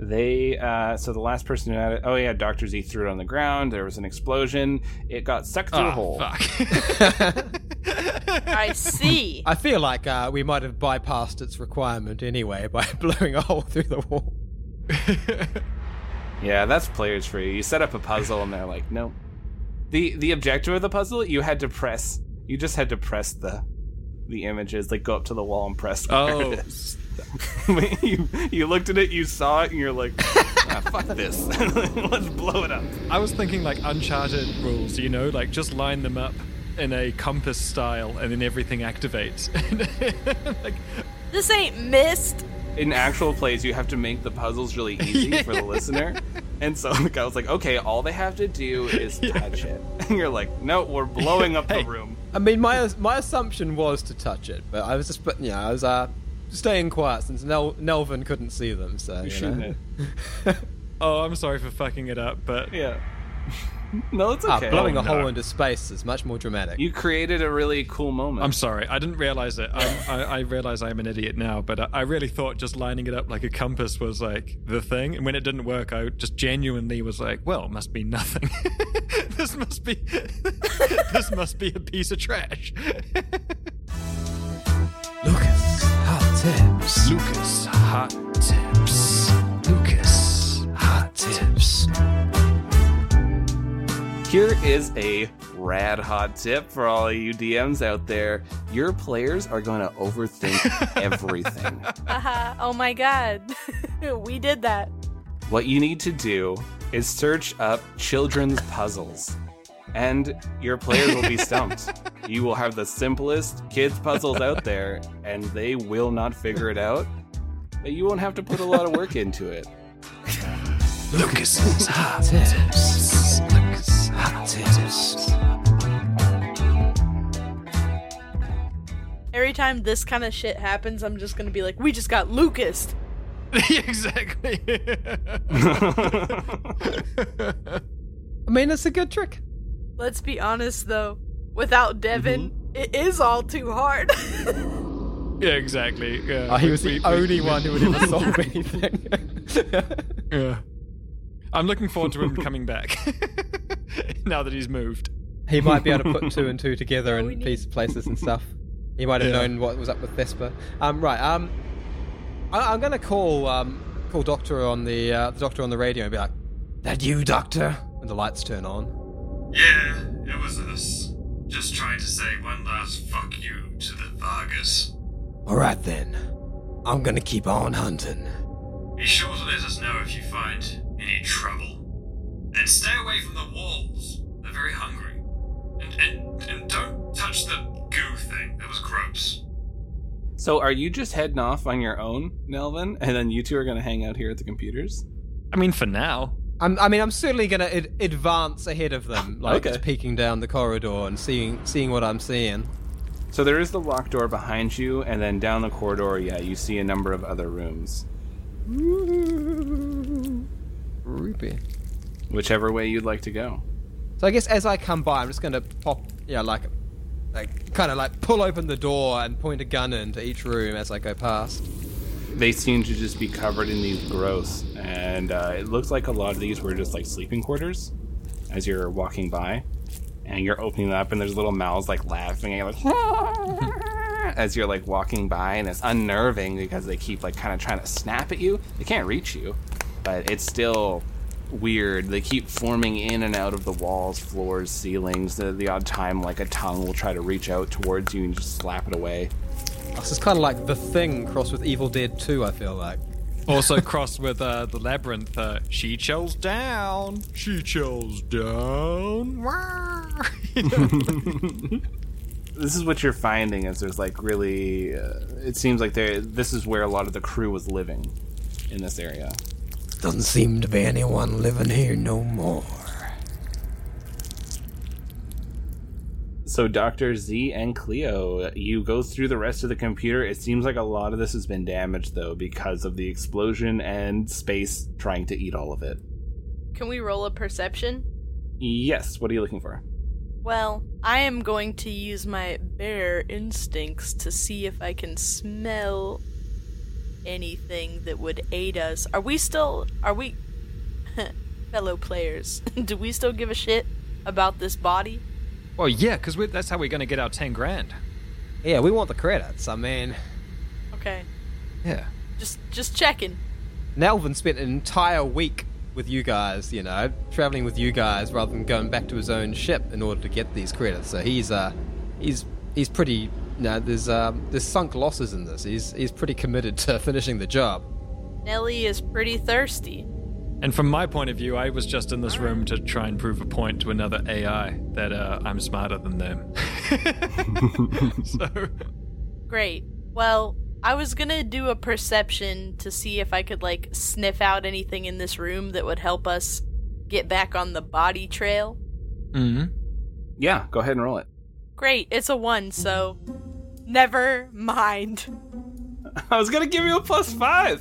They, uh, so the last person who had it, oh yeah, Doctor Z threw it on the ground, there was an explosion, it got sucked through oh, a hole. Fuck. I see. I feel like uh, we might have bypassed its requirement anyway by blowing a hole through the wall. Yeah, that's players for you. You set up a puzzle and they're like, nope. The, the objective of the puzzle, you had to press, you just had to press the... the images, like go up to the wall and press where oh. it is. you, you looked at it, you saw it, and you're like, ah, fuck this. Let's blow it up. I was thinking like Uncharted rules, you know, like just line them up in a compass style and then everything activates. Like, this ain't missed. In actual plays, you have to make the puzzles really easy yeah. for the listener. And so like, I was like, okay, all they have to do is yeah. touch it. And you're like, no, we're blowing up hey. the room. I mean, my my assumption was to touch it, but I was just, you know, I was uh, staying quiet since Nel- Nelvin couldn't see them, so, you, you shouldn't know. Oh, I'm sorry for fucking it up, but... Yeah. No, it's okay. Ah, blowing oh, a no. hole into space is much more dramatic. You created a really cool moment. I'm sorry, I didn't realize it. I, I, I realize I'm an idiot now, but I, I really thought just lining it up like a compass was, like, the thing, and when it didn't work, I just genuinely was like, well, it must be nothing. This must be... This must be a piece of trash. Lucas Hot Tips. Lucas Hot Tips. Lucas Hot Tips. Here is a rad hot tip for all you D Ms out there. Your players are going to overthink everything. Uh-huh. Oh my god. We did that. What you need to do is search up children's puzzles. And your players will be stumped. You will have the simplest kids' puzzles out there, and they will not figure it out. But you won't have to put a lot of work into it. Lucas's hot tips. Lucas's hot tips. Every time this kind of shit happens, I'm just gonna be like, "We just got Lucas'd." Exactly. I mean, it's a good trick. Let's be honest, though. Without Devin, mm-hmm. it is all too hard. Yeah, exactly. Yeah. Oh, he was we, the we, only we, one who would ever solve anything. Yeah. I'm looking forward to him coming back now that he's moved. He might be able to put two and two together in these places and stuff. He might have yeah. known what was up with Vespa. Um, right. Um, I, I'm gonna call um call Doctor on the uh, the Doctor on the radio and be like, "That you, Doctor?" And the lights turn on. Yeah, it was us. Just trying to say one last fuck you to the Vargas. Alright then. I'm gonna keep on hunting. Be sure to let us know if you find any trouble. And stay away from the walls. They're very hungry. And, and, and don't touch the goo thing. That was gross. So are you just heading off on your own, Nelvin? And then you two are gonna hang out here at the computers? I mean, for now. I'm, I mean, I'm certainly going to ad- advance ahead of them, like okay. Just peeking down the corridor and seeing seeing what I'm seeing. So there is the locked door behind you, and then down the corridor, yeah, you see a number of other rooms. Ruby. Whichever way you'd like to go. So I guess as I come by, I'm just going to pop, you know, like, like kind of like pull open the door and point a gun into each room as I go past. They seem to just be covered in these growths, and uh, it looks like a lot of these were just like sleeping quarters as you're walking by, and you're opening them up, and there's little mouths like laughing, and you're like as you're like walking by, and it's unnerving because they keep like kind of trying to snap at you. They can't reach you, but it's still weird. They keep forming in and out of the walls, floors, ceilings. The, the odd time, like a tongue will try to reach out towards you and just slap it away. This is kind of like The Thing crossed with Evil Dead two, I feel like. Also crossed with uh, the Labyrinth. Uh, she chills down. She chills down. This is what you're finding, is there's like really... Uh, it seems like there. This is where a lot of the crew was living in this area. Doesn't seem to be anyone living here no more. So Doctor Z and Cleo, you go through the rest of the computer. It seems like a lot of this has been damaged, though, because of the explosion and space trying to eat all of it. Can we roll a perception? Yes. What are you looking for? Well, I am going to use my bear instincts to see if I can smell anything that would aid us. Are we still... Are we... fellow players, do we still give a shit about this body? Well, yeah, because that's how we're going to get our ten grand. Yeah, we want the credits, I mean. Okay. Yeah. Just just checking. Nelvin spent an entire week with you guys, you know, traveling with you guys rather than going back to his own ship in order to get these credits. So he's uh, he's he's pretty, you know, there's, um, there's sunk losses in this. He's, he's pretty committed to finishing the job. Nelly is pretty thirsty. And from my point of view, I was just in this room to try and prove a point to another A I that uh, I'm smarter than them. So. Great. Well, I was going to do a perception to see if I could, like, sniff out anything in this room that would help us get back on the body trail. Mm-hmm. Yeah, go ahead and roll it. Great. It's a one, so never mind. I was going to give you a plus five.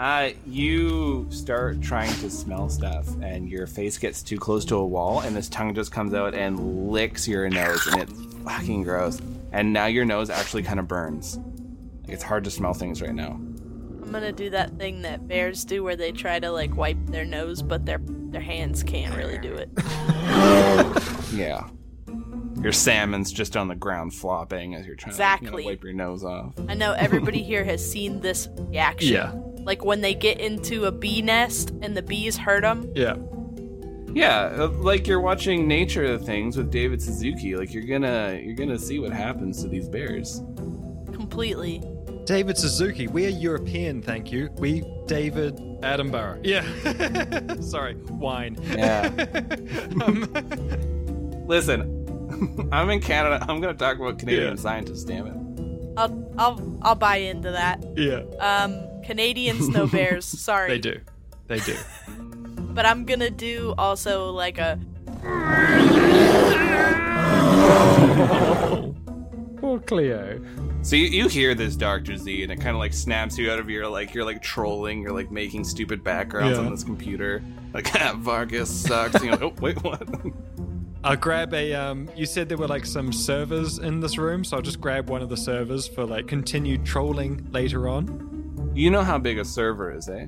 Uh, you start trying to smell stuff, and your face gets too close to a wall, and this tongue just comes out and licks your nose, and it's fucking gross. And now your nose actually kind of burns. Like, it's hard to smell things right now. I'm gonna do that thing that bears do where they try to, like, wipe their nose, but their their hands can't really do it. Yeah. Your salmon's just on the ground flopping as you're trying exactly. to you know, wipe your nose off. I know everybody here has seen this reaction. Yeah. Like when they get into a bee nest and the bees hurt them. Yeah. Yeah, like you're watching Nature of Things with David Suzuki. Like you're gonna you're gonna see what happens to these bears. Completely. David Suzuki, we're European, thank you. We David Attenborough. Yeah. Sorry, wine. Yeah. um. Listen. I'm in Canada. I'm going to talk about Canadian yeah. scientists, damn it. I'll, I'll, I'll buy into that. Yeah. Um, Canadians know bears. Sorry. They do. They do. But I'm going to do also like a... Poor Cleo. So you, you hear this, Doctor Z, and it kind of like snaps you out of your like, you're like trolling, you're like making stupid backgrounds yeah. on this computer. Like, ah, Vargas sucks. You know, oh, wait, what? I'll grab a, um, you said there were like some servers in this room, so I'll just grab one of the servers for like continued trolling later on. You know how big a server is, eh?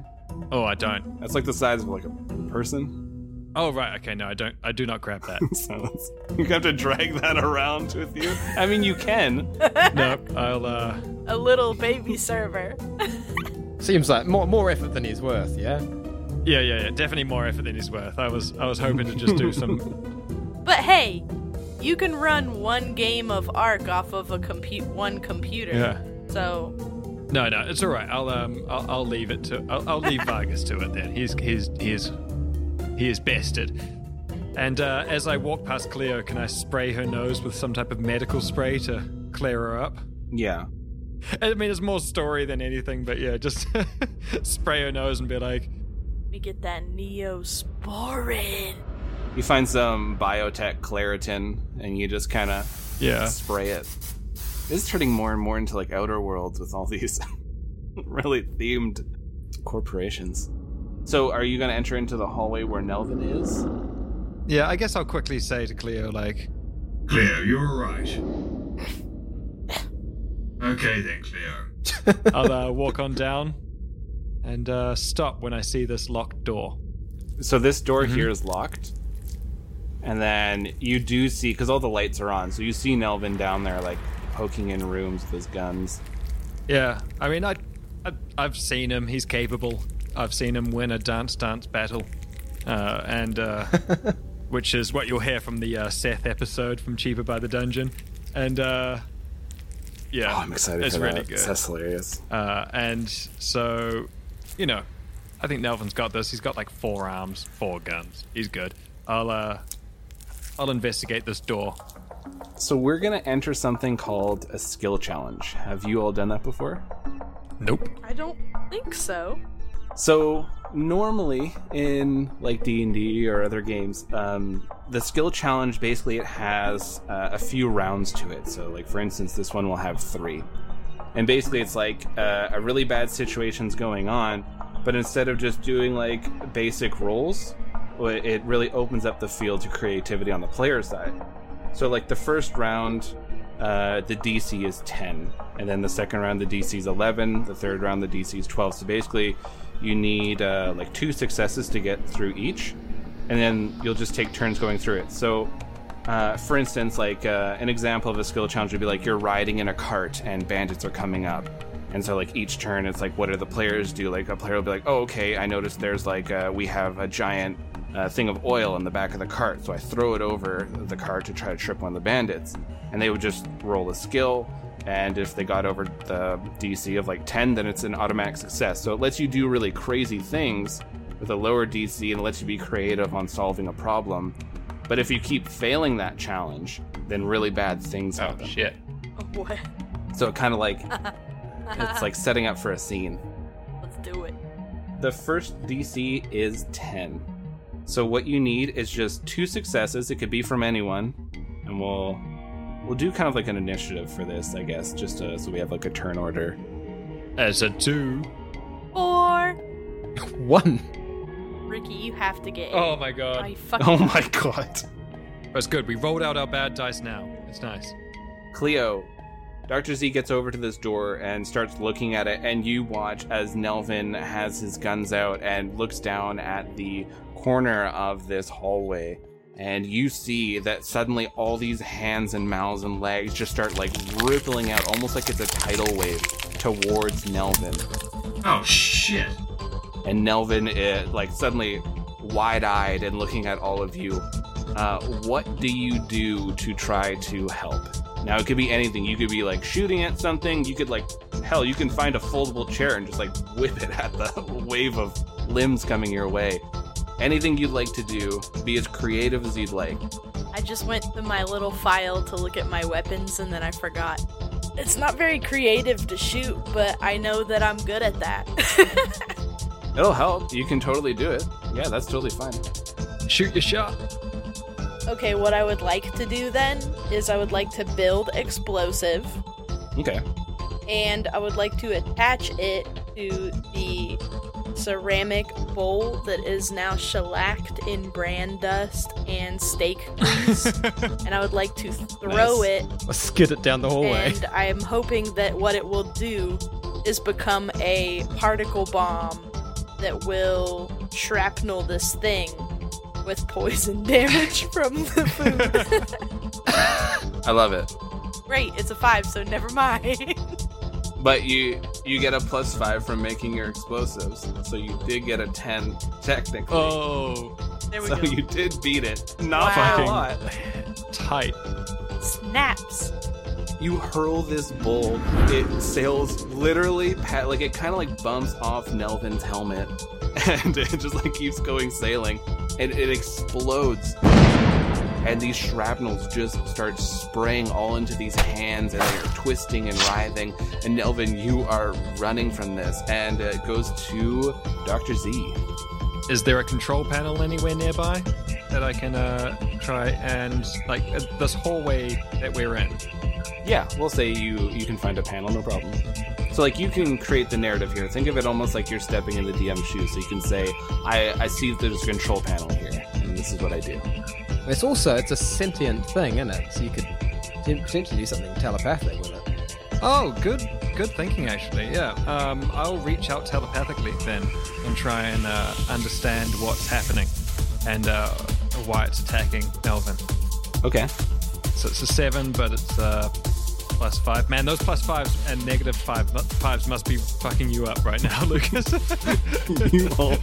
Oh, I don't. That's like the size of like a person. Oh, right. Okay, no, I don't. I do not grab that. So you have to drag that around with you? I mean, you can. No, I'll, uh... a little baby server. Seems like more, more effort than he's worth, yeah? Yeah, yeah, yeah. Definitely more effort than he's worth. I was, I was hoping to just do some... But hey, you can run one game of Ark off of a compute one computer. Yeah. So. No, no, it's all right. I'll um, I'll, I'll leave it to I'll, I'll leave Vargas to it then. He's he's he's he is bested. And uh, as I walk past Cleo, can I spray her nose with some type of medical spray to clear her up? Yeah. I mean, it's more story than anything, but yeah, just spray her nose and be like, "We get that neosporin." You find some biotech Claritin, and you just kind of yeah spray it. This is turning more and more into like Outer Worlds with all these really themed corporations. So, are you going to enter into the hallway where Nelvin is? Yeah, I guess I'll quickly say to Cleo, like, "Cleo, you're right." Okay then, Cleo. I'll uh, walk on down and uh, stop when I see this locked door. So this door mm-hmm. here is locked. And then you do see, because all the lights are on, so you see Nelvin down there, like, poking in rooms with his guns. Yeah, I mean, I, I, I've seen him. He's capable. I've seen him win a dance dance battle. Uh, and, uh, which is what you'll hear from the uh, Seth episode from Cheaper by the Dungeon. And, uh... yeah, oh, I'm excited it's for really that. Good. That's hilarious. Uh, and so, you know, I think Nelvin's got this. He's got like four arms, four guns. He's good. I'll uh, I'll investigate this door. So we're gonna enter something called a skill challenge. Have you all done that before? Nope. I don't think so. So normally in like D and D or other games, um, the skill challenge basically it has uh, a few rounds to it. So like for instance, this one will have three, and basically it's like uh, a really bad situation's going on, but instead of just doing like basic rolls, it really opens up the field to creativity on the player side. So like the first round, uh, the D C is ten, and then the second round the D C is eleven, the third round the D C is twelve. So basically, you need uh, like two successes to get through each, and then you'll just take turns going through it. So, uh, for instance, like uh, an example of a skill challenge would be like you're riding in a cart and bandits are coming up, and so like each turn it's like what do the players do? Like a player will be like, oh okay, I noticed there's like uh, we have a giant uh, thing of oil in the back of the cart, so I throw it over the cart to try to trip one of the bandits, and they would just roll a skill. And if they got over the D C of like ten, then it's an automatic success. So it lets you do really crazy things with a lower D C and lets you be creative on solving a problem. But if you keep failing that challenge, then really bad things oh, happen. Oh, shit. Oh, boy. So it kind of like, it's like setting up for a scene. Let's do it. The first D C is ten. So what you need is just two successes. It could be from anyone. And we'll... We'll do kind of like an initiative for this, I guess, just to, so we have like a turn order. As a two. Four. One. Ricky, you have to get eight. Oh my god. I fucking oh my god. That's good. We rolled out our bad dice now. It's nice. Cleo, Doctor Z gets over to this door and starts looking at it, and you watch as Nelvin has his guns out and looks down at the corner of this hallway. And you see that suddenly all these hands and mouths and legs just start like rippling out, almost like it's a tidal wave towards Nelvin. Oh shit! And Nelvin is like suddenly wide-eyed and looking at all of you. Uh, what do you do to try to help? Now it could be anything. You could be like shooting at something. You could like, hell, you can find a foldable chair and just like whip it at the wave of limbs coming your way. Anything you'd like to do, be as creative as you'd like. I just went to my little file to look at my weapons, and then I forgot. It's not very creative to shoot, but I know that I'm good at that. It'll help. You can totally do it. Yeah, that's totally fine. Shoot your shot. Okay, what I would like to do then is I would like to build explosive. Okay. And I would like to attach it to the ceramic bowl that is now shellacked in brand dust and steak grease, and I would like to throw nice. it. I'll skid it down the hallway. And I am hoping that what it will do is become a particle bomb that will shrapnel this thing with poison damage from the food. I love it. Great, it's a five, so never mind. But you you get a plus five from making your explosives, so you did get a ten technically. Oh, There we so go. You did beat it. Not wow. fucking tight. Snaps. You hurl this bolt. It sails literally past, like it kind of like bumps off Nelvin's helmet, and it just like keeps going sailing, and it explodes. And these shrapnels just start spraying all into these hands, and they're twisting and writhing. And Nelvin, you are running from this, and it goes to Doctor Z. Is there a control panel anywhere nearby that I can uh, try and, like, this hallway that we're in? Yeah, we'll say you, you can find a panel, no problem. So, like, you can create the narrative here. Think of it almost like you're stepping in the D M's shoes. So you can say, I, I see there's a control panel here, and this is what I do. It's also, it's a sentient thing, isn't it? So you could potentially do something telepathic with it. Oh, good good thinking, actually, yeah. Um, I'll reach out telepathically then and try and uh, understand what's happening and uh, why it's attacking Nelvin. Okay. So it's a seven, but it's uh, plus five. Man, those plus fives and negative five, fives must be fucking you up right now, Lucas. You all...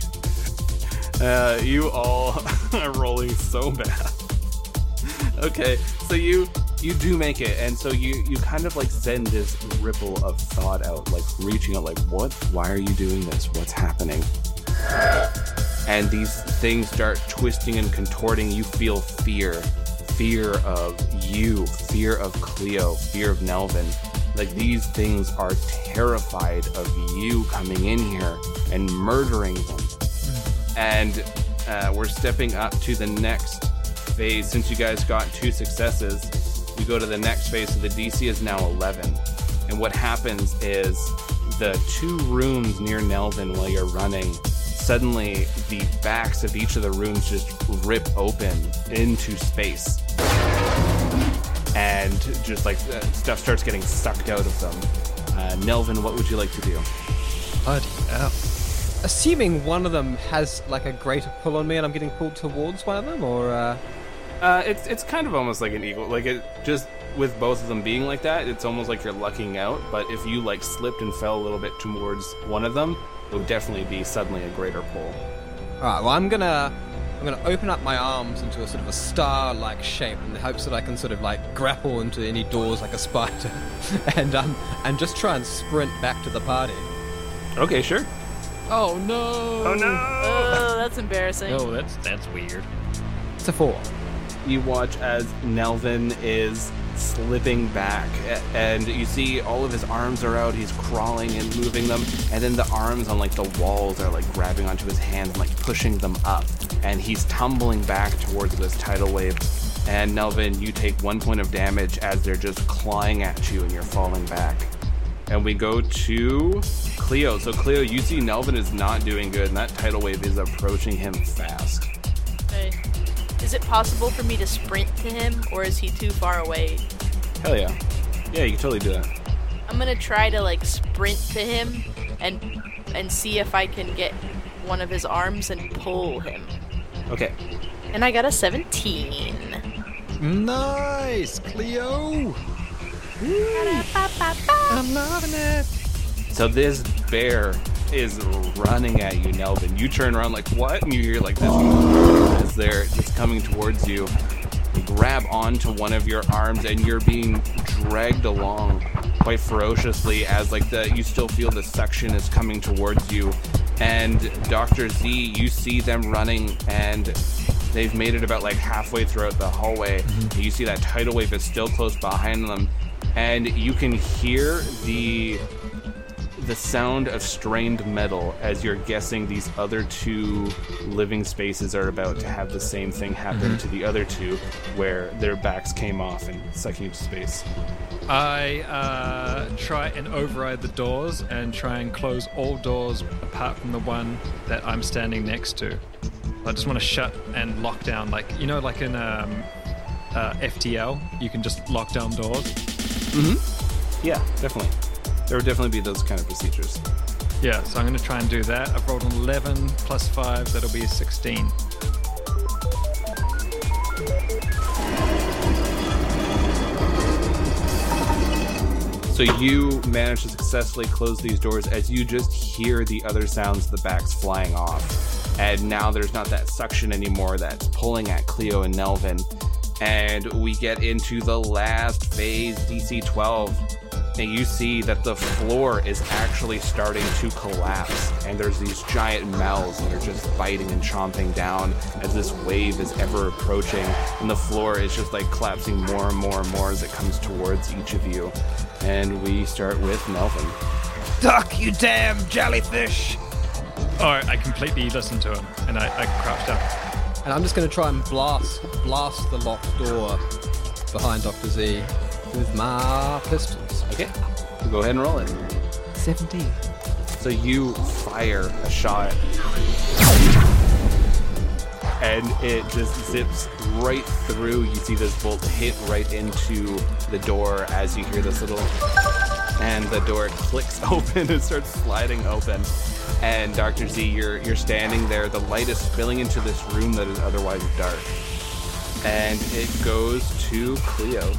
Uh, you all are rolling so bad. Okay, so you you do make it, and so you, you kind of like send this ripple of thought out, like reaching out, like, what? Why are you doing this? What's happening? And these things start twisting and contorting. You feel fear. Fear of you. Fear of Cleo. Fear of Nelvin. Like, these things are terrified of you coming in here and murdering them. And uh, we're stepping up to the next phase. Since you guys got two successes, we go to the next phase. So the D C is now eleven. And what happens is the two rooms near Nelvin while you're running, suddenly the backs of each of the rooms just rip open into space. And just like stuff starts getting sucked out of them. Uh, Nelvin, what would you like to do? Bloody hell. Assuming one of them has like a greater pull on me, and I'm getting pulled towards one of them, or uh... Uh, it's it's kind of almost like an equal, like it just with both of them being like that, it's almost like you're lucking out. But if you like slipped and fell a little bit towards one of them, it would definitely be suddenly a greater pull. All right. Well, I'm gonna I'm gonna open up my arms into a sort of a star-like shape in the hopes that I can sort of like grapple into any doors like a spider, and um and just try and sprint back to the party. Okay. Sure. Oh no! Oh no! Oh, that's embarrassing. Oh, that's that's weird. It's a four. You watch as Nelvin is slipping back, and you see all of his arms are out. He's crawling and moving them, and then the arms on like the walls are like grabbing onto his hands and like pushing them up, and he's tumbling back towards this tidal wave. And Nelvin, you take one point of damage as they're just clawing at you, and you're falling back. And we go to Cleo. So Cleo, you see Nelvin is not doing good, and that tidal wave is approaching him fast. Okay. Is it possible for me to sprint to him, or is he too far away? Hell yeah. Yeah, you can totally do that. I'm going to try to, like, sprint to him and and see if I can get one of his arms and pull him. Okay. And I got a seventeen. Nice, Cleo! I'm loving it. So this bear is running at you, Nelvin. You turn around like, what? And you hear like this as they're just coming towards you. You grab onto one of your arms, and you're being dragged along quite ferociously as like the you still feel the suction is coming towards you. And Doctor Z, you see them running, and they've made it about like halfway throughout the hallway. Mm-hmm. You see that tidal wave is still close behind them. And you can hear the the sound of strained metal as you're guessing these other two living spaces are about to have the same thing happen to the other two, where their backs came off and sucking into space. I uh, try and override the doors and try and close all doors apart from the one that I'm standing next to. I just want to shut and lock down, like, you know, like in um, uh, F T L, you can just lock down doors. Mm-hmm. Yeah, definitely. There would definitely be those kind of procedures. Yeah, so I'm going to try and do that. I've rolled an eleven plus five, that'll be a sixteen. So you manage to successfully close these doors as you just hear the other sounds of the backs flying off. and now there's not that suction anymore that's pulling at Cleo and Nelvin. And we get into the last phase, D C twelve, and you see that the floor is actually starting to collapse, and there's these giant mouths that are just biting and chomping down as this wave is ever approaching, and the floor is just like collapsing more and more and more as it comes towards each of you. And we start with Nelvin. Duck, you damn jellyfish! Or I completely listened to him, and I, I crouched up. And I'm just going to try and blast blast the locked door behind Doctor Z with my pistols. Okay, go ahead and roll it. seventeen. So you fire a shot, and it just zips right through. You see this bolt hit right into the door as you hear this little... And the door clicks open and starts sliding open. And Doctor Z, you're you're standing there. The light is spilling into this room that is otherwise dark. And it goes to Cleo.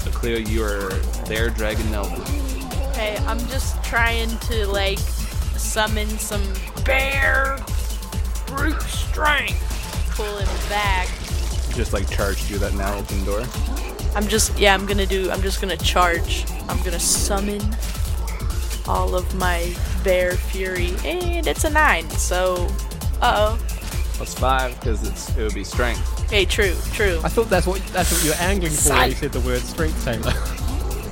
So Cleo, you are there, Dragon Nelvin. Okay, I'm just trying to like summon some bear brute strength. Pull him back. Just like charge through that now open door. I'm just yeah. I'm gonna do. I'm just gonna charge. I'm gonna summon all of my bear fury, and it's a nine. So, uh oh. Plus five because it's it would be strength. Hey, true, true. I thought that's what that's what you were angling for when you said the word strength, Taylor.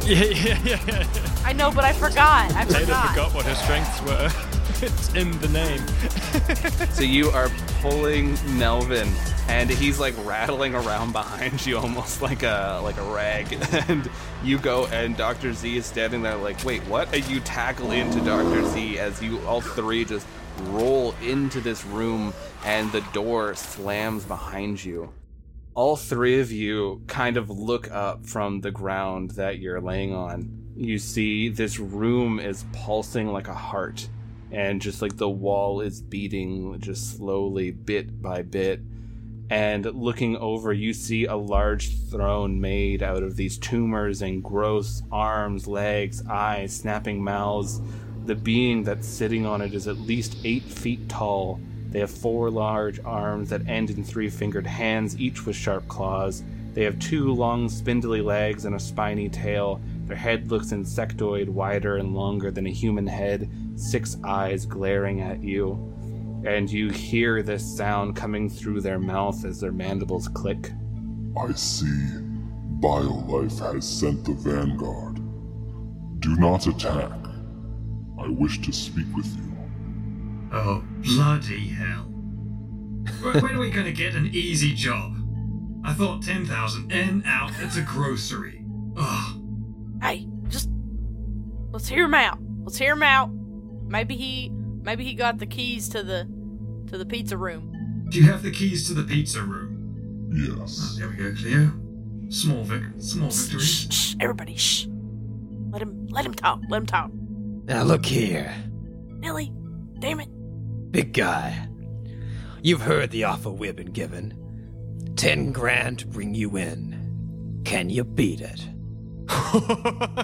yeah, yeah, yeah. I know, but I forgot. I forgot. Taylor forgot what her strengths were. It's in the name. So you are pulling Nelvin, and he's like rattling around behind you, almost like a like a rag. And you go, and Doctor Z is standing there, like, wait, what? And you tackle into Doctor Z as you all three just roll into this room, and the door slams behind you. All three of you kind of look up from the ground that you're laying on. You see this room is pulsing like a heart. And just like the wall is beating just slowly, bit by bit. And looking over, you see a large throne made out of these tumors and gross arms, legs, eyes, snapping mouths. The being that's sitting on it is at least eight feet tall. They have four large arms that end in three-fingered hands, each with sharp claws. They have two long, spindly legs and a spiny tail. Their head looks insectoid, wider and longer than a human head, six eyes glaring at you. And you hear this sound coming through their mouth as their mandibles click. I see. BioLife has sent the Vanguard. Do not attack. I wish to speak with you. Oh, bloody hell. When are we going to get an easy job? I thought ten thousand in, out, it's a grocery. Ugh. Hey, just let's hear him out. Let's hear him out. Maybe he, maybe he got the keys to the, to the pizza room. Do you have the keys to the pizza room? Yes. Oh, there we go, Cleo. Small vic, small victory. Shh, shh, everybody, shh. Let him, let him talk. Let him talk. Now look here, Nelly. Damn it, big guy. You've heard the offer we've been given. Ten grand to bring you in. Can you beat it?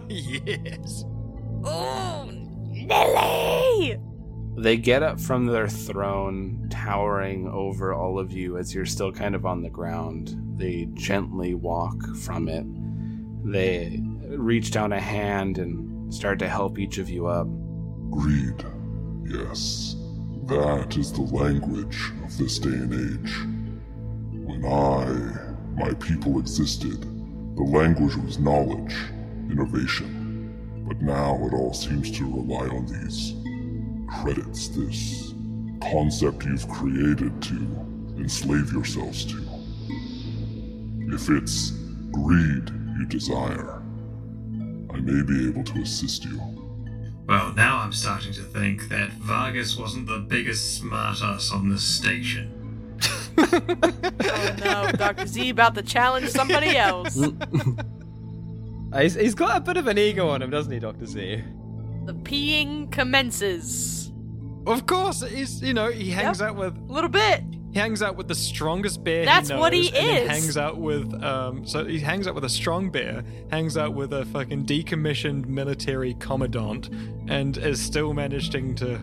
Yes. Oh, Nelly! They get up from their throne, towering over all of you as you're still kind of on the ground. They gently walk from it. They reach down a hand and start to help each of you up. Greed. Yes. That is the language of this day and age. When I, my people existed, the language was knowledge, innovation, but now it all seems to rely on these credits, this concept you've created to enslave yourselves to. If it's greed you desire, I may be able to assist you. Well, now I'm starting to think that Vargas wasn't the biggest smartass on this station. Oh no, Doctor Z about to challenge somebody else. he's, he's got a bit of an ego on him, doesn't he, Doctor Z? The peeing commences. Of course, he's, you know, he hangs yep. out with... A little bit. He hangs out with the strongest bear That's he knows, what he is. He hangs out with, um, so he hangs out with a strong bear, hangs out with a fucking decommissioned military commandant, and is still managing to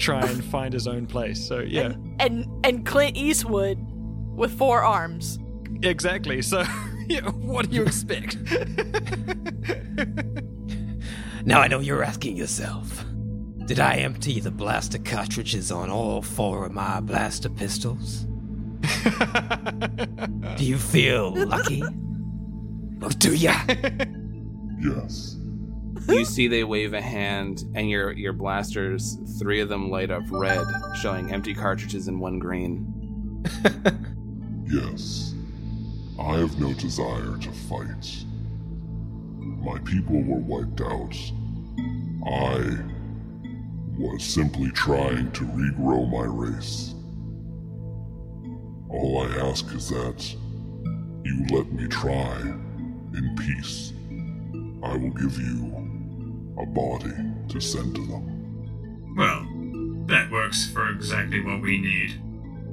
try and find his own place. So yeah, and and, and Clint Eastwood with four arms. Exactly. So yeah, what do you expect? Now I know you're asking yourself, did I empty the blaster cartridges on all four of my blaster pistols? Do you feel lucky? Well, do ya? Yes. You see they wave a hand, and your your blasters, three of them light up red, showing empty cartridges and one green. Yes. I have no desire to fight. My people were wiped out. I was simply trying to regrow my race. All I ask is that you let me try in peace. I will give you a body to send to them. Well, that works for exactly what we need.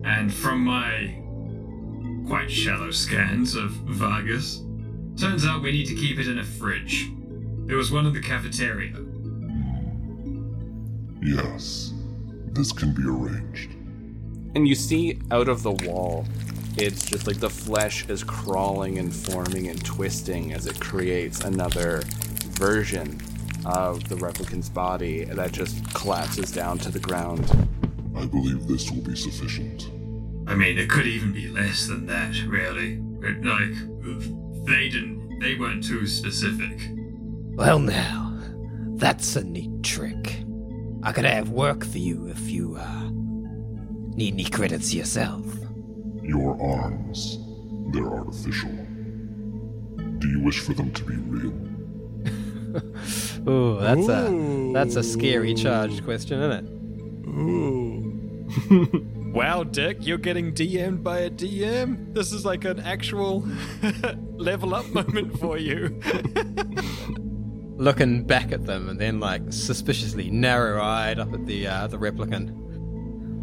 And from my quite shallow scans of Vargas, turns out we need to keep it in a fridge. There was one in the cafeteria. Yes, this can be arranged. And you see out of the wall, it's just like the flesh is crawling and forming and twisting as it creates another version of the replicant's body that just collapses down to the ground. I believe this will be sufficient. I mean, it could even be less than that, really. It, like, they didn't, they weren't too specific. Well, now, that's a neat trick. I could have work for you if you, uh, need any credits yourself. Your arms, they're artificial. Do you wish for them to be real? Ooh, that's Ooh. a that's a scary charged question, isn't it? Ooh. Wow, Dick, you're getting D M'd by a D M? This is like an actual level up moment for you. Looking back at them and then, like, suspiciously narrow-eyed up at the uh, the replicant.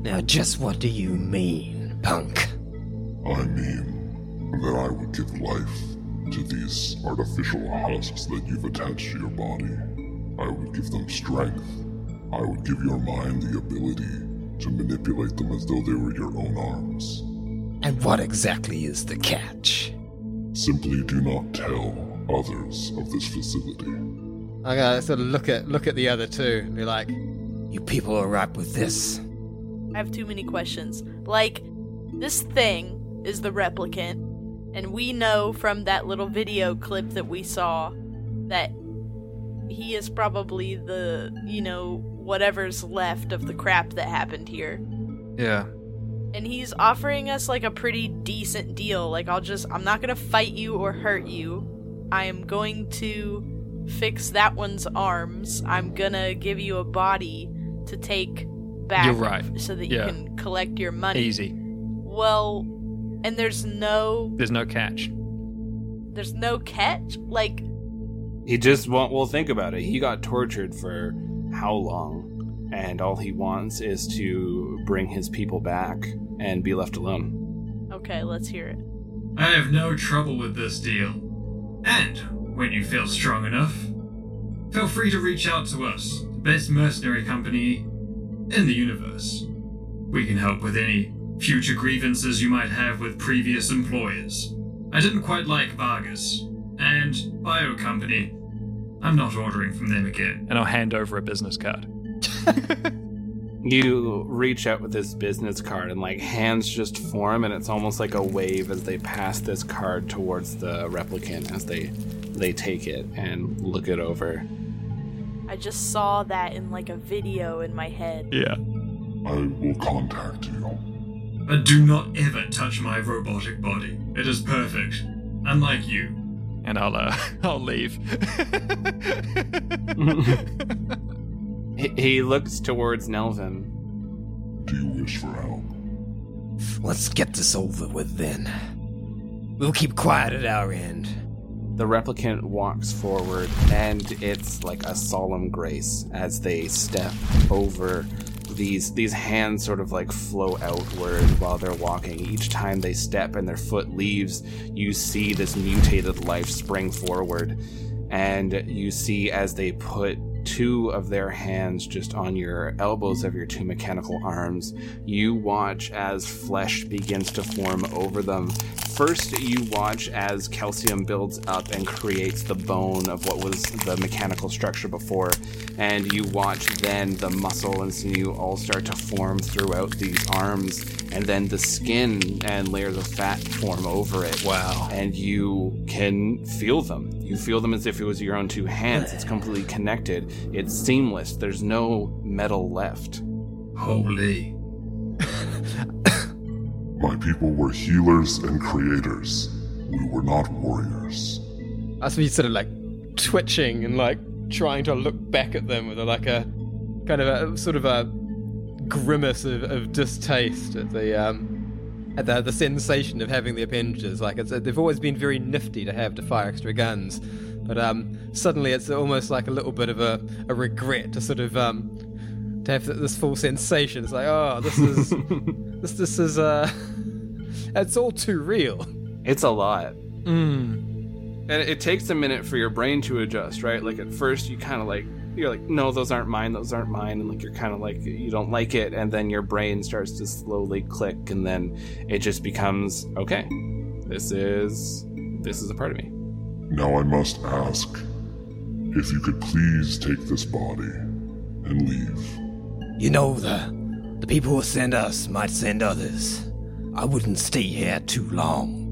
Now, just what do you mean, punk? I mean that I would give life to these artificial husks that you've attached to your body. I would give them strength. I would give your mind the ability to manipulate them as though they were your own arms. And what exactly is the catch? Simply do not tell others of this facility. I gotta sort of look at look at the other two and be like, you people are right with this. I have too many questions. Like, this thing is the replicant, and we know from that little video clip that we saw that he is probably the, you know, whatever's left of the crap that happened here. Yeah. And he's offering us, like, a pretty decent deal. Like, I'll just, I'm not gonna fight you or hurt you. I am going to fix that one's arms. I'm gonna give you a body to take back. You're right. So that yeah. you can collect your money. Easy. Well... And there's no... There's no catch. There's no catch? Like... He just won't... Well, think about it. He got tortured for how long? And all he wants is to bring his people back and be left alone. Okay, let's hear it. I have no trouble with this deal. And when you feel strong enough, feel free to reach out to us, the best mercenary company in the universe. We can help with any... future grievances you might have with previous employers. I didn't quite like Vargas. And Bio Company. I'm not ordering from them again. And I'll hand over a business card. You reach out with this business card and, like, hands just form, and it's almost like a wave as they pass this card towards the replicant as they they take it and look it over. I just saw that in, like, a video in my head. Yeah. I will contact you. But do not ever touch my robotic body. It is perfect. Unlike you. And I'll, uh, I'll leave. he, he looks towards Nelvin. Do you wish for help? Let's get this over with, then. We'll keep quiet at our end. The replicant walks forward, and it's like a solemn grace as they step over... These these hands sort of like flow outward while they're walking. Each time they step and their foot leaves, you see this mutated life spring forward. And you see as they put two of their hands just on your elbows of your two mechanical arms. You watch as flesh begins to form over them. First, you watch as calcium builds up and creates the bone of what was the mechanical structure before, and you watch then the muscle and sinew all start to form throughout these arms, and then the skin and layers of fat form over it. Wow. And you can feel them. You feel them as if it was your own two hands. It's completely connected. It's seamless. There's no metal left. Holy. My people were healers and creators. We were not warriors. As me sort of like twitching and like trying to look back at them with a, like a kind of a sort of a grimace of, of distaste at the um at the, the sensation of having the appendages. Like it's they've always been very nifty to have to fire extra guns, but um suddenly it's almost like a little bit of a, a regret to sort of um to have this full sensation. It's like, oh, this is this this is uh it's all too real. It's a lot. Mm. And it takes a minute for your brain to adjust, right? Like at first you kind of like, you're like, no, those aren't mine, those aren't mine. And like, you're kind of like, you don't like it. And then your brain starts to slowly click. And then it just becomes, okay, this is, this is a part of me. Now I must ask if you could please take this body and leave. You know, the, the people who send us might send others. I wouldn't stay here too long.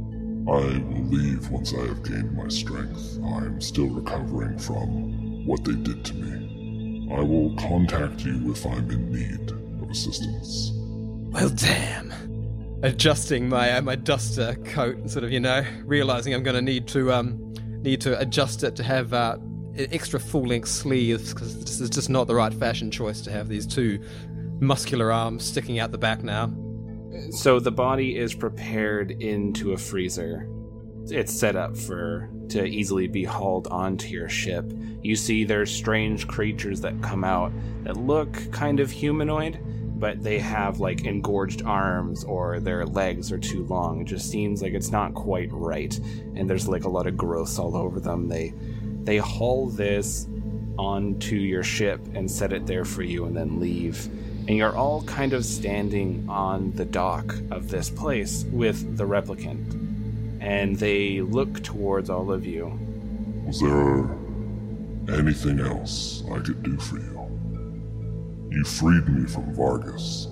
I will leave once I have gained my strength. I am still recovering from what they did to me. I will contact you if I'm in need of assistance. Well, damn. Adjusting my uh, my duster coat, sort of, you know, realizing I'm going to need to um need to adjust it to have uh, extra full-length sleeves, because this is just not the right fashion choice to have these two muscular arms sticking out the back now. So the body is prepared into a freezer. It's set up for to easily be hauled onto your ship. You see there's strange creatures that come out that look kind of humanoid, but they have like engorged arms or their legs are too long. It just seems like it's not quite right. And there's like a lot of growths all over them. They they haul this onto your ship and set it there for you and then leave. And you're all kind of standing on the dock of this place with the replicant. And they look towards all of you. Was there anything else I could do for you? You freed me from Vargas.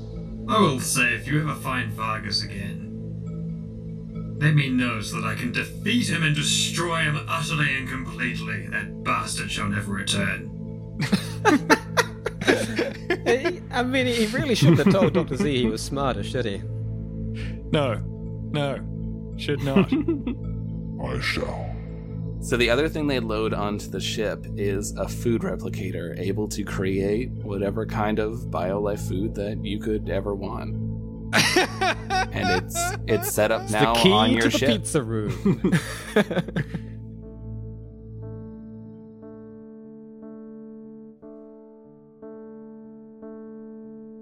I will say, if you ever find Vargas again, let me know so that I can defeat him and destroy him utterly and completely. That bastard shall never return. I mean, he really shouldn't have told Doctor Z he was smarter, should he? No. No. Should not. I shall. So the other thing they load onto the ship is a food replicator, able to create whatever kind of BioLife food that you could ever want. And it's it's set up now on your ship. The key to the pizza room.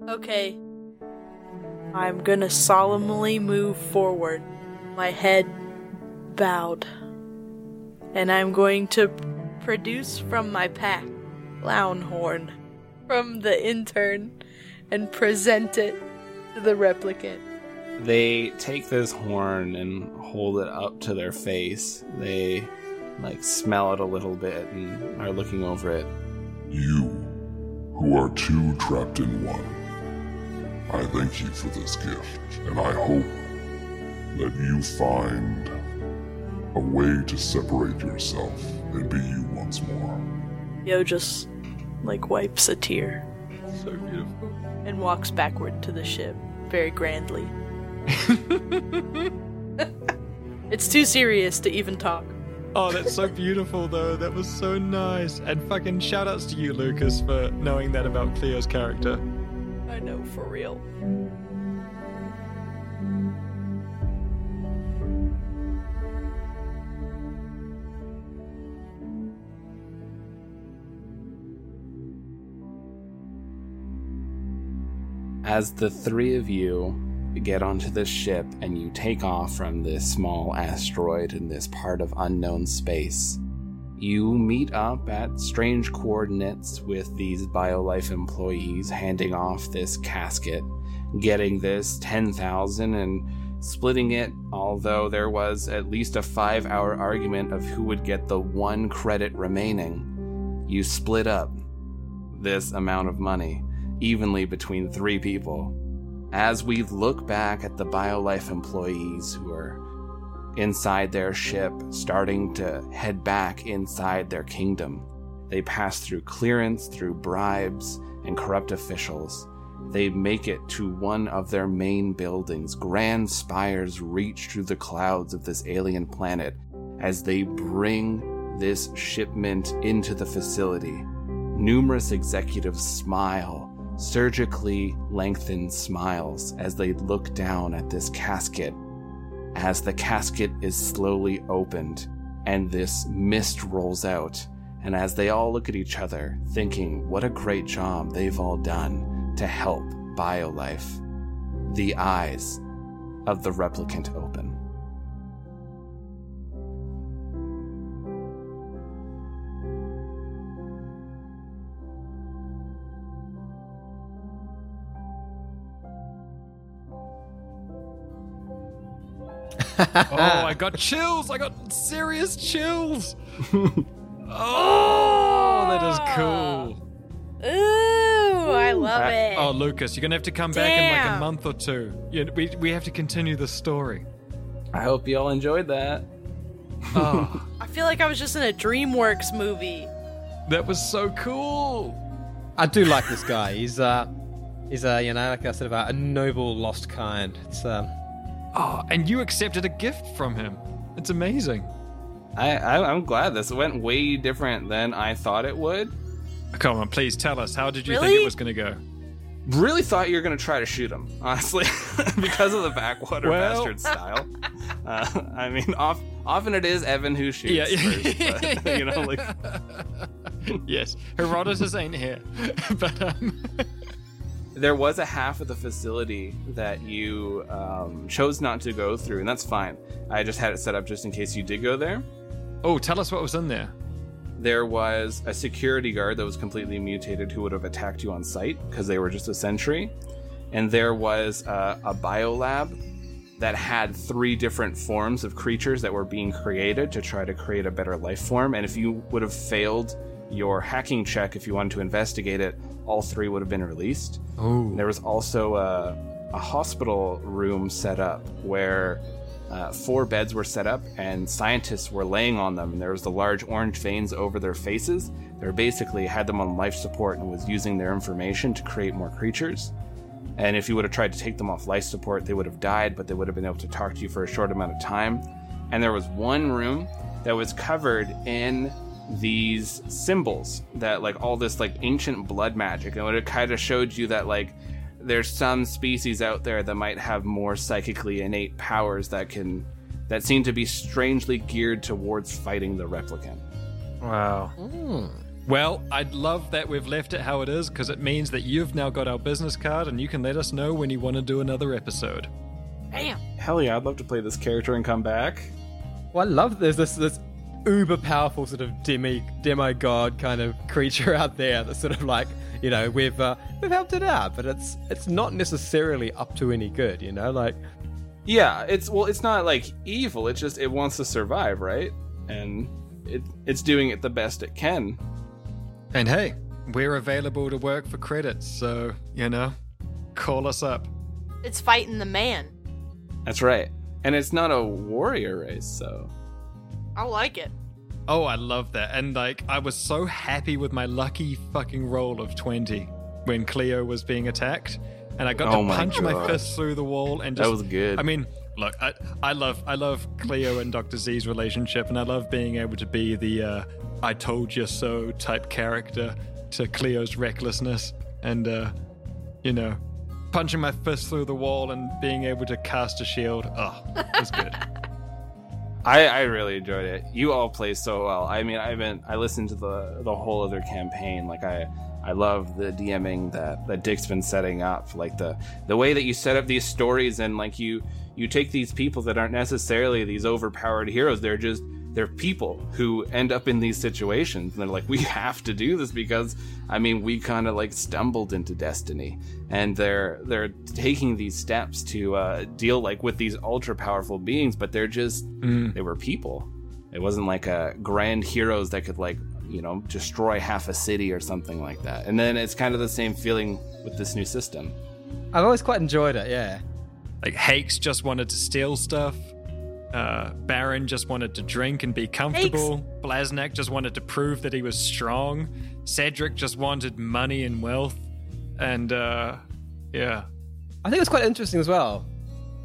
Okay, I'm gonna solemnly move forward, my head bowed, and I'm going to produce from my pack Clownhorn from the intern and present it to the replicant. They take this horn and hold it up to their face. They, like, smell it a little bit and are looking over it. You, who are two trapped in one. I thank you for this gift, and I hope that you find a way to separate yourself and be you once more. Yo just, like, wipes a tear. So beautiful. And walks backward to the ship, very grandly. It's too serious to even talk. Oh, that's so beautiful, though. That was so nice. And fucking shout-outs to you, Lucas, for knowing that about Cleo's character. I know, for real. As the three of you get onto this ship and you take off from this small asteroid in this part of unknown space, You meet up at strange coordinates with these BioLife employees handing off this casket, getting this ten thousand and splitting it, although there was at least a five-hour argument of who would get the one credit remaining. You split up this amount of money evenly between three people. As we look back at the BioLife employees who are inside their ship, starting to head back inside their kingdom, they pass through clearance, through bribes, and corrupt officials. They make it to one of their main buildings. Grand spires reach through the clouds of this alien planet as they bring this shipment into the facility. Numerous executives smile, surgically lengthened smiles, as they look down at this casket. As the casket is slowly opened and this mist rolls out, and as they all look at each other, thinking what a great job they've all done to help BioLife, the eyes of the replicant open. Oh, I got chills! I got serious chills! Oh, that is cool. Ooh, I love uh, it. Oh, Lucas, you're going to have to come Damn. back in like a month or two. You know, we, we have to continue the story. I hope you all enjoyed that. Oh. I feel like I was just in a DreamWorks movie. That was so cool. I do like this guy. He's, uh, he's uh, you know, like I said, about a noble lost kind. It's... Um, Oh, and you accepted a gift from him. It's amazing. I, I, I'm glad this went way different than I thought it would. Come on, please tell us. How did you really? think it was going to go? Really thought you were going to try to shoot him, honestly, because of the backwater well... bastard style. Uh, I mean, off, often it is Evan who shoots yeah. first. But, you know, like... Yes, Herodotus ain't here. But... Um... There was a half of the facility that you um, chose not to go through, and that's fine. I just had it set up just in case you did go there. Oh, tell us what was in there. There was a security guard that was completely mutated who would have attacked you on sight because they were just a sentry. And there was uh, a biolab that had three different forms of creatures that were being created to try to create a better life form. And if you would have failed your hacking check, if you wanted to investigate it, all three would have been released. Ooh. There was also a, a hospital room set up where uh, four beds were set up and scientists were laying on them. And there was the large orange veins over their faces. They basically had them on life support and was using their information to create more creatures. And if you would have tried to take them off life support, they would have died, but they would have been able to talk to you for a short amount of time. And there was one room that was covered in... these symbols that, like, all this, like, ancient blood magic, and it kind of showed you that, like, there's some species out there that might have more psychically innate powers that can that seem to be strangely geared towards fighting the replicant. Wow. Mm. Well, I'd love that we've left it how it is, because it means that you've now got our business card and you can let us know when you want to do another episode. Damn. Hell yeah, I'd love to play this character and come back. Well, I love this this this uber powerful sort of demi demigod kind of creature out there that's sort of like, you know, we've uh, we've helped it out, but it's it's not necessarily up to any good, you know, like yeah, it's well, it's not like evil. It's just it wants to survive, right? And it it's doing it the best it can. And hey, we're available to work for credits, so you know, call us up. It's fighting the man. That's right, and it's not a warrior race, so. I like it. Oh, I love that. And, like, I was so happy with my lucky fucking roll of twenty when Cleo was being attacked. And I got oh to my punch God. my fist through the wall. And just, that was good. I mean, look, I, I love I love Cleo and Doctor Z's relationship. And I love being able to be the uh, I told you so type character to Cleo's recklessness. And, uh, you know, punching my fist through the wall and being able to cast a shield. Oh, it was good. I, I really enjoyed it. You all play so well. I mean, I haven't. I listened to the the whole other campaign. Like I, I love the DMing that, that Dick's been setting up. Like the, the way that you set up these stories and like you you take these people that aren't necessarily these overpowered heroes. They're just they're people who end up in these situations, and they're like, we have to do this because, I mean, we kind of like stumbled into destiny, and they're they're taking these steps to uh, deal like with these ultra powerful beings, but they're just mm. they were people. It wasn't like a grand heroes that could like, you know, destroy half a city or something like that. And then it's kind of the same feeling with this new system. I've always quite enjoyed it, yeah. Like Hakes just wanted to steal stuff. Uh, Baron just wanted to drink and be comfortable. Hakes. Blaznik just wanted to prove that he was strong. Cedric just wanted money and wealth. And, uh, yeah. I think it's quite interesting as well.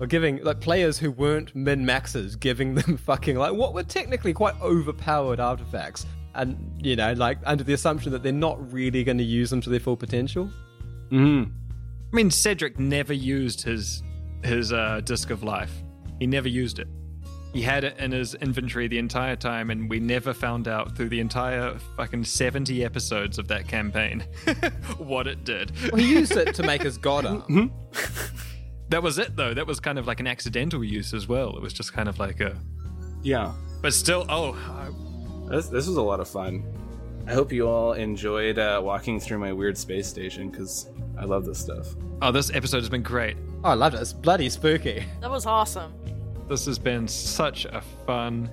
Or giving, like, players who weren't min-maxes, giving them fucking, like, what were technically quite overpowered artifacts. And, you know, like, under the assumption that they're not really going to use them to their full potential. Mm-hmm. I mean, Cedric never used his his uh, Disc of Life. He never used it. He had it in his inventory the entire time, and we never found out through the entire fucking seventy episodes of that campaign what it did. Well, he used it to make his god arm. Mm-hmm. That was it, though. That was kind of like an accidental use as well. It was just kind of like a... Yeah. But still, oh... I... This, this was a lot of fun. I hope you all enjoyed uh, walking through my weird space station, because I love this stuff. Oh, this episode has been great. Oh, I loved it. It's bloody spooky. That was awesome. This has been such a fun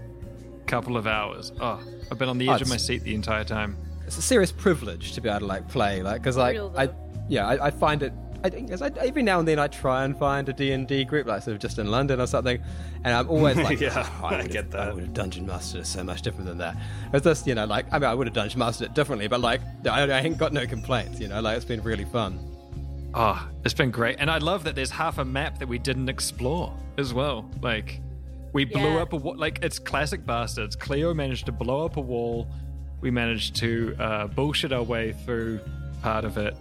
couple of hours. Oh, I've been on the edge oh, of my seat the entire time. It's a serious privilege to be able to, like, play, like, because, like, I... Yeah, I, I find it... I, I, every now and then I try and find a D and D group, like sort of just in London or something, and I'm always like, yeah, oh, I, I get that. I would have dungeon mastered it so much different than that. It's just, you know, like, I mean, I would have dungeon mastered it differently, but like, I, I ain't got no complaints, you know, like, it's been really fun. Oh, it's been great. And I love that there's half a map that we didn't explore as well. Like, we blew yeah. up a wall, like, it's classic bastards. Cleo managed to blow up a wall. We managed to uh, bullshit our way through part of it.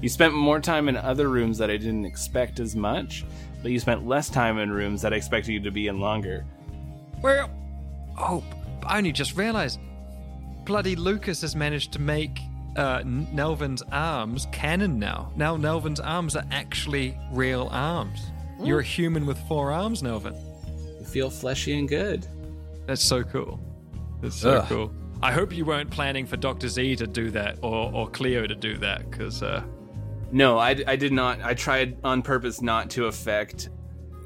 You spent more time in other rooms that I didn't expect as much, but you spent less time in rooms that I expected you to be in longer. Well, oh, I only just realized bloody Lucas has managed to make uh, Nelvin's arms canon now. Now Nelvin's arms are actually real arms. Mm. You're a human with four arms, Nelvin. You feel fleshy and good. That's so cool. That's so Ugh. cool. I hope you weren't planning for Doctor Z to do that or, or Cleo to do that, because... Uh, No, I, I did not. I tried on purpose not to affect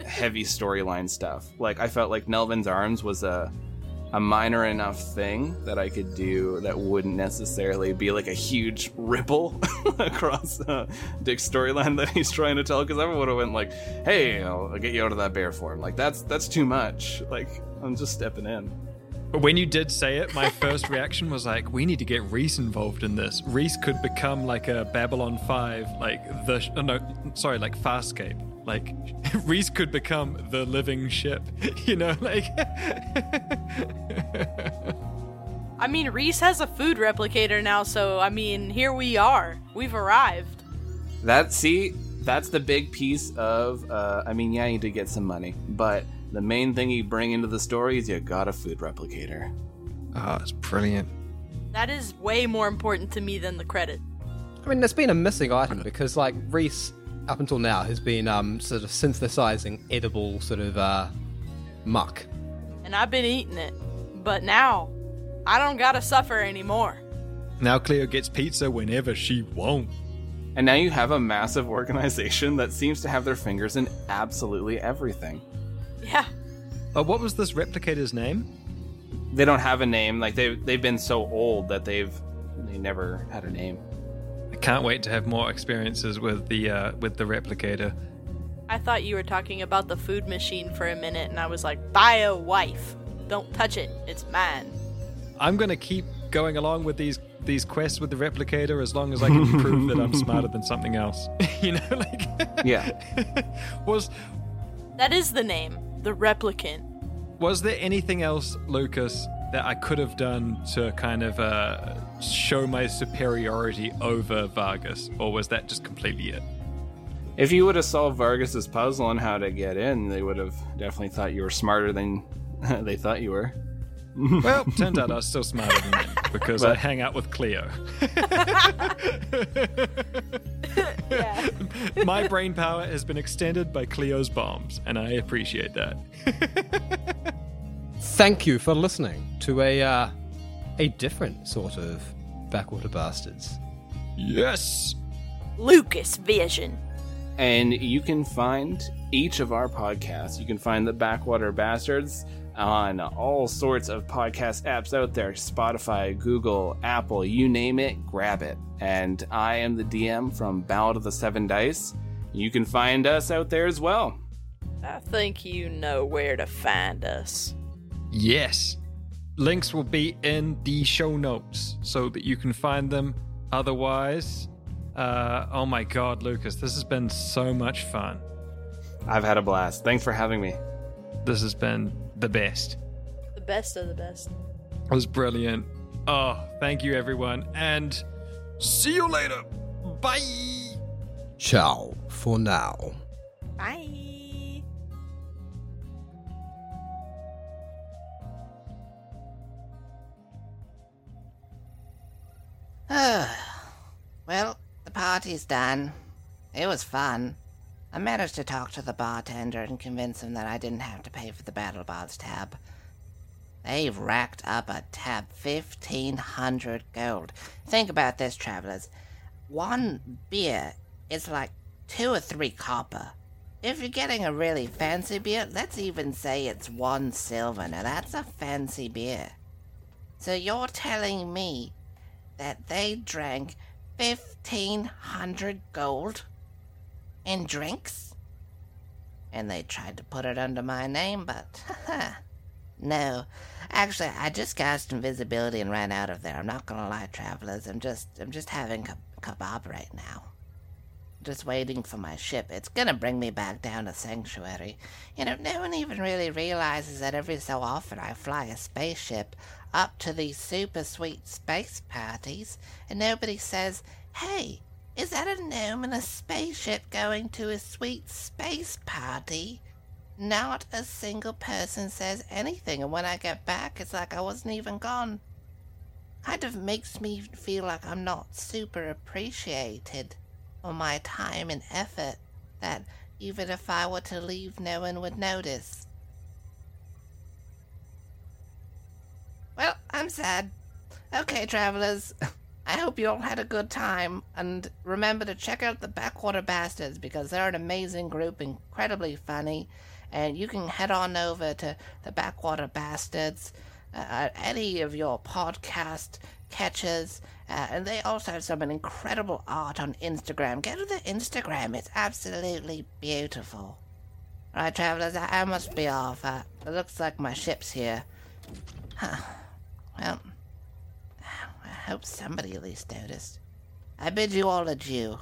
heavy storyline stuff. Like, I felt like Nelvin's arms was a a minor enough thing that I could do that wouldn't necessarily be like a huge ripple across uh, Dick's storyline that he's trying to tell, because everyone would have went like, hey, I'll, I'll get you out of that bear form. Like, that's that's too much. Like, I'm just stepping in. But when you did say it, my first reaction was like, we need to get Reese involved in this. Reese could become like a Babylon Five, like the, sh- oh no, sorry, like Farscape. Like, Reese could become the living ship, you know, like. I mean, Reese has a food replicator now, so, I mean, here we are. We've arrived. That, see, that's the big piece of, uh, I mean, yeah, you did get some money, but. The main thing you bring into the story is you got a food replicator. Ah, oh, it's brilliant. That is way more important to me than the credit. I mean, that's been a missing item because, like, Reese, up until now, has been um, sort of synthesizing edible sort of uh, muck. And I've been eating it. But now, I don't gotta suffer anymore. Now Cleo gets pizza whenever she won't. And now you have a massive organization that seems to have their fingers in absolutely everything. Yeah. Uh, what was this replicator's name? They don't have a name. Like, they've, they've been so old that they've they never had a name. I can't wait to have more experiences with the uh, with the replicator. I thought you were talking about the food machine for a minute, and I was like, BioLife. Don't touch it. It's mine. I'm going to keep going along with these these quests with the replicator as long as I can prove that I'm smarter than something else. You know, like... Yeah. was... That is the name. The Replicant. Was there anything else, Lucas, that I could have done to kind of uh, show my superiority over Vargas? Or was that just completely it? If you would have solved Vargas's puzzle on how to get in, they would have definitely thought you were smarter than they thought you were. Well, turned out I was still smarter than them because but... I hang out with Cleo. Yeah. My brain power has been extended by Cleo's bombs, and I appreciate that. thank you for listening to a uh, a different sort of Backwater Bastards. Yes! Lucas Vision. And you can find each of our podcasts. You can find the Backwater Bastards on all sorts of podcast apps out there. Spotify, Google, Apple, you name it, grab it. And I am the D M from Ballad of the Seven Dice. You can find us out there as well. I think you know where to find us. Yes. Links will be in the show notes so that you can find them. Otherwise, uh, oh my god, Lucas, this has been so much fun. I've had a blast. Thanks for having me. This has been the best. The best of the best. It was brilliant. Oh, thank you, everyone. And see you later. Bye. Ciao for now. Bye. Well, the party's done. It was fun. I managed to talk to the bartender and convince him that I didn't have to pay for the BattleBots tab. They've racked up a tab fifteen hundred gold. Think about this, travelers. One beer is like two or three copper. If you're getting a really fancy beer, let's even say it's one silver. Now that's a fancy beer. So you're telling me that they drank fifteen hundred gold in drinks? And they tried to put it under my name, but no. Actually, I just cast invisibility and ran out of there. I'm not gonna lie, travelers. I'm just I'm just having kebab right now. Just waiting for my ship. It's gonna bring me back down to Sanctuary. You know, no one even really realizes that every so often I fly a spaceship up to these super sweet space parties, and nobody says, "Hey, is that a gnome in a spaceship going to a sweet space party?" Not a single person says anything, and when I get back, it's like I wasn't even gone. Kind of makes me feel like I'm not super appreciated for my time and effort, that even if I were to leave, no one would notice. Well, I'm sad. Okay, travelers. I hope you all had a good time, and remember to check out the Backwater Bastards because they're an amazing group, incredibly funny, and you can head on over to the Backwater Bastards uh, at any of your podcast catchers, uh, and they also have some incredible art on Instagram. Go to their Instagram, it's absolutely beautiful. Alright, travelers, I, I must be off. Uh, it looks like my ship's here. Huh. Well, I hope somebody at least noticed. I bid you all adieu.